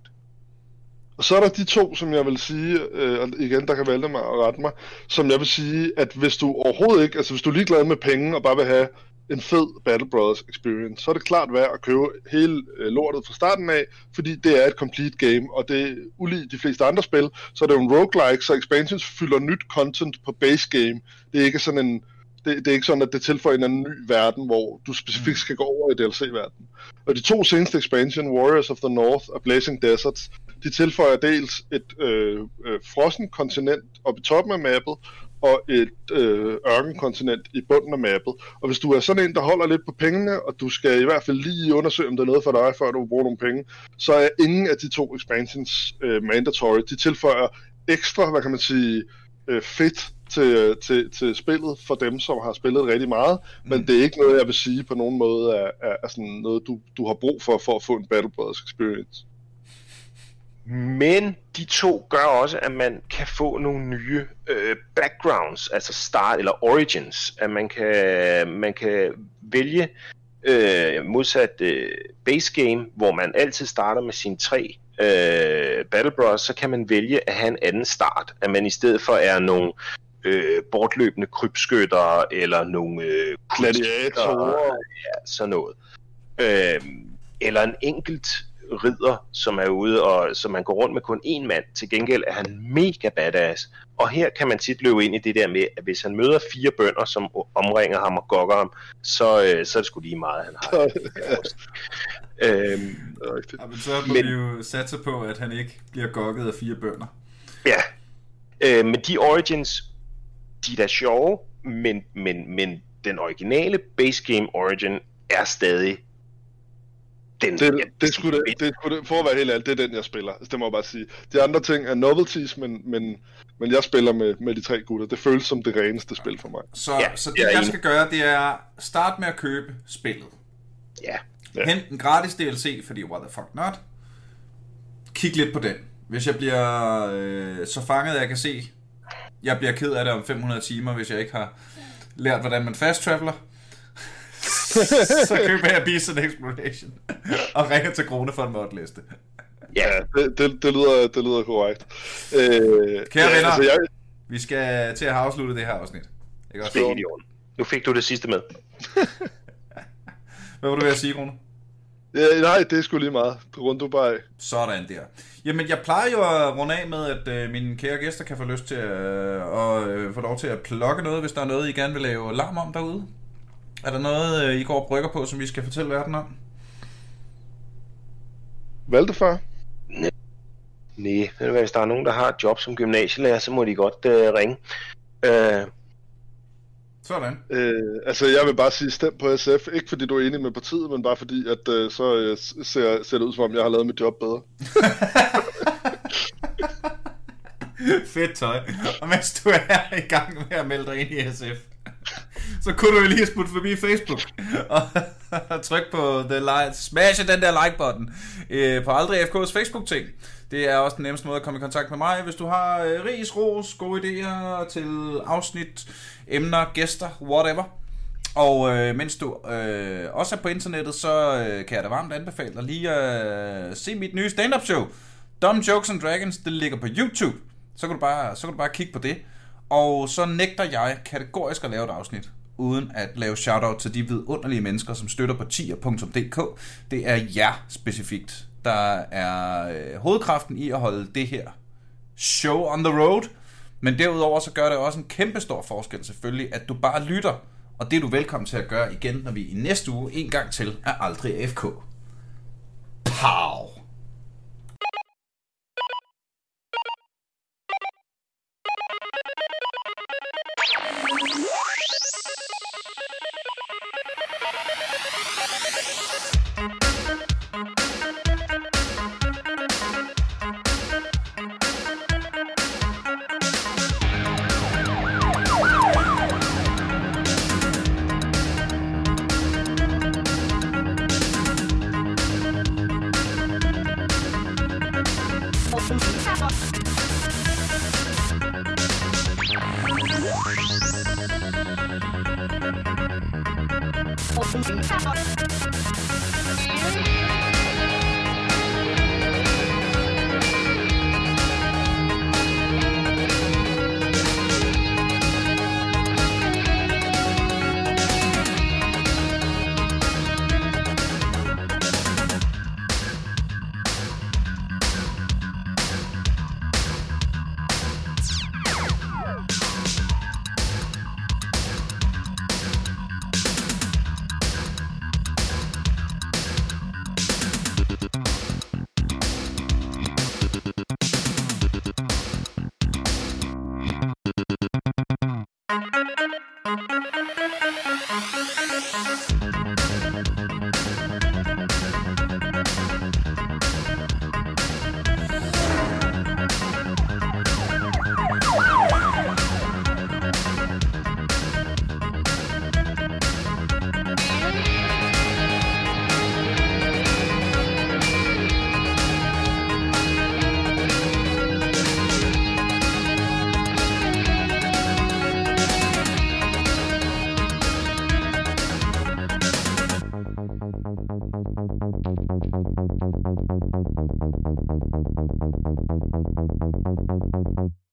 Og så er der de to, som jeg vil sige, øh, og igen, der kan vælge mig og rette mig, som jeg vil sige, at hvis du overhovedet ikke, altså hvis du er ligeglad med penge og bare vil have en fed Battle Brothers experience, så er det klart værd at købe hele lortet fra starten af, fordi det er et complete game, og det er ulig de fleste andre spil, så er det jo en roguelike, så expansions fylder nyt content på base game. Det er ikke sådan en Det, det er ikke sådan, at det tilføjer en anden ny verden, hvor du specifikt skal gå over i D L C-verden. Og de to seneste expansion, Warriors of the North og Blazing Deserts, de tilføjer dels et øh, øh, frossen kontinent oppe i toppen af mappet, og et øh, ørkenkontinent i bunden af mappet. Og hvis du er sådan en, der holder lidt på pengene, og du skal i hvert fald lige undersøge, om der er noget for dig, før du bruger nogle penge, så er ingen af de to expansions øh, mandatory. De tilføjer ekstra, hvad kan man sige, øh, fedt, Til, til, til spillet for dem, som har spillet rigtig meget, men mm. det er ikke noget, jeg vil sige på nogen måde er, er, er sådan noget, du, du har brug for, for at få en Battle Brothers experience. Men de to gør også, at man kan få nogle nye øh, backgrounds, altså start eller origins, at man kan, man kan vælge Øh, modsat øh, base game, hvor man altid starter med sine tre øh, Battle Brothers, så kan man vælge at have en anden start, at man i stedet for er nogle øh, bortløbende krybskytter eller nogle øh, gladiatorer, ja, sådan noget, øh, eller en enkelt ridder, som er ude, og som man går rundt med kun én mand. Til gengæld er han mega badass, og her kan man tit løbe ind i det der med, at hvis han møder fire bønder, som omringer ham og gokker ham, så, øh, så er det sgu lige meget, han har. øhm, ja, men så må men, vi jo satse på, at han ikke bliver gokket af fire bønder. Ja, øh, men de origins, de er da sjove, men, men, men den originale base game origin er stadig Den, det, jeg, det, skulle det, det skulle det, for at være helt ærlig, det er den, jeg spiller. Altså, det må jeg bare sige. De andre ting er novelties, men, men, men jeg spiller med, med de tre gutter. Det føles som det reneste spil for mig. Så, ja, så det, jeg, jeg skal gøre, det er start med at købe spillet. Ja. ja. Hent en gratis D L C, fordi what the fuck not. Kig lidt på den. Hvis jeg bliver øh, så fanget, jeg kan se, jeg bliver ked af det om fem hundrede timer, hvis jeg ikke har lært, hvordan man fast-traveler. Så køber jeg Beast and Exploration og ringer til Krone for en modliste. Ja, det, det, det, lyder, det lyder korrekt. øh, Kære ja, venner, altså jeg... vi skal til at have afsluttet det her afsnit. Ikke også? Nu fik du det sidste med. Hvad var du ved at sige, Krone? Ja, nej, det er sgu lige meget. Rundt du bare af. Sådan der. Jamen, jeg plejer jo at runde af med, at øh, mine kære gæster kan få lyst til øh, at øh, få lov til at plukke noget, hvis der er noget, I gerne vil lave larm om derude. Er der noget, I går og brygger på, som vi skal fortælle verden om? Valdefar? Nej. Nej, hvis der er nogen, der har et job som gymnasielærer, så må de godt øh, ringe. Øh. Sådan. Øh, altså, jeg vil bare sige, stem på S F. Ikke fordi du er enig med partiet, men bare fordi, at øh, så øh, ser, ser det ud som om, jeg har lavet mit job bedre. Fedt tøj. Og mens du er i gang med at melde dig ind i S F, så kunne du jo lige smutte forbi Facebook og, og trykke på the like, smash den der like-button øh, på ÆldreFK's Facebook-ting. Det er også den nemmeste måde at komme i kontakt med mig, hvis du har øh, ris, ros, gode idéer til afsnit, emner, gæster, whatever. Og øh, mens du øh, også er på internettet, så øh, kan jeg da varmt anbefale dig lige at øh, se mit nye stand-up show, Dumb Jokes and Dragons. Det ligger på YouTube. Så kan du bare, så kan du bare kigge på det. Og så nægter jeg kategorisk at lave et afsnit, uden at lave shoutout til de vidunderlige mennesker, som støtter på tier punktum d k. Det er jer specifikt, der er hovedkraften i at holde det her show on the road. Men derudover så gør det også en kæmpe stor forskel selvfølgelig, at du bare lytter. Og det er du velkommen til at gøre igen, når vi i næste uge en gang til er aldrig F K. Pow! Thank you.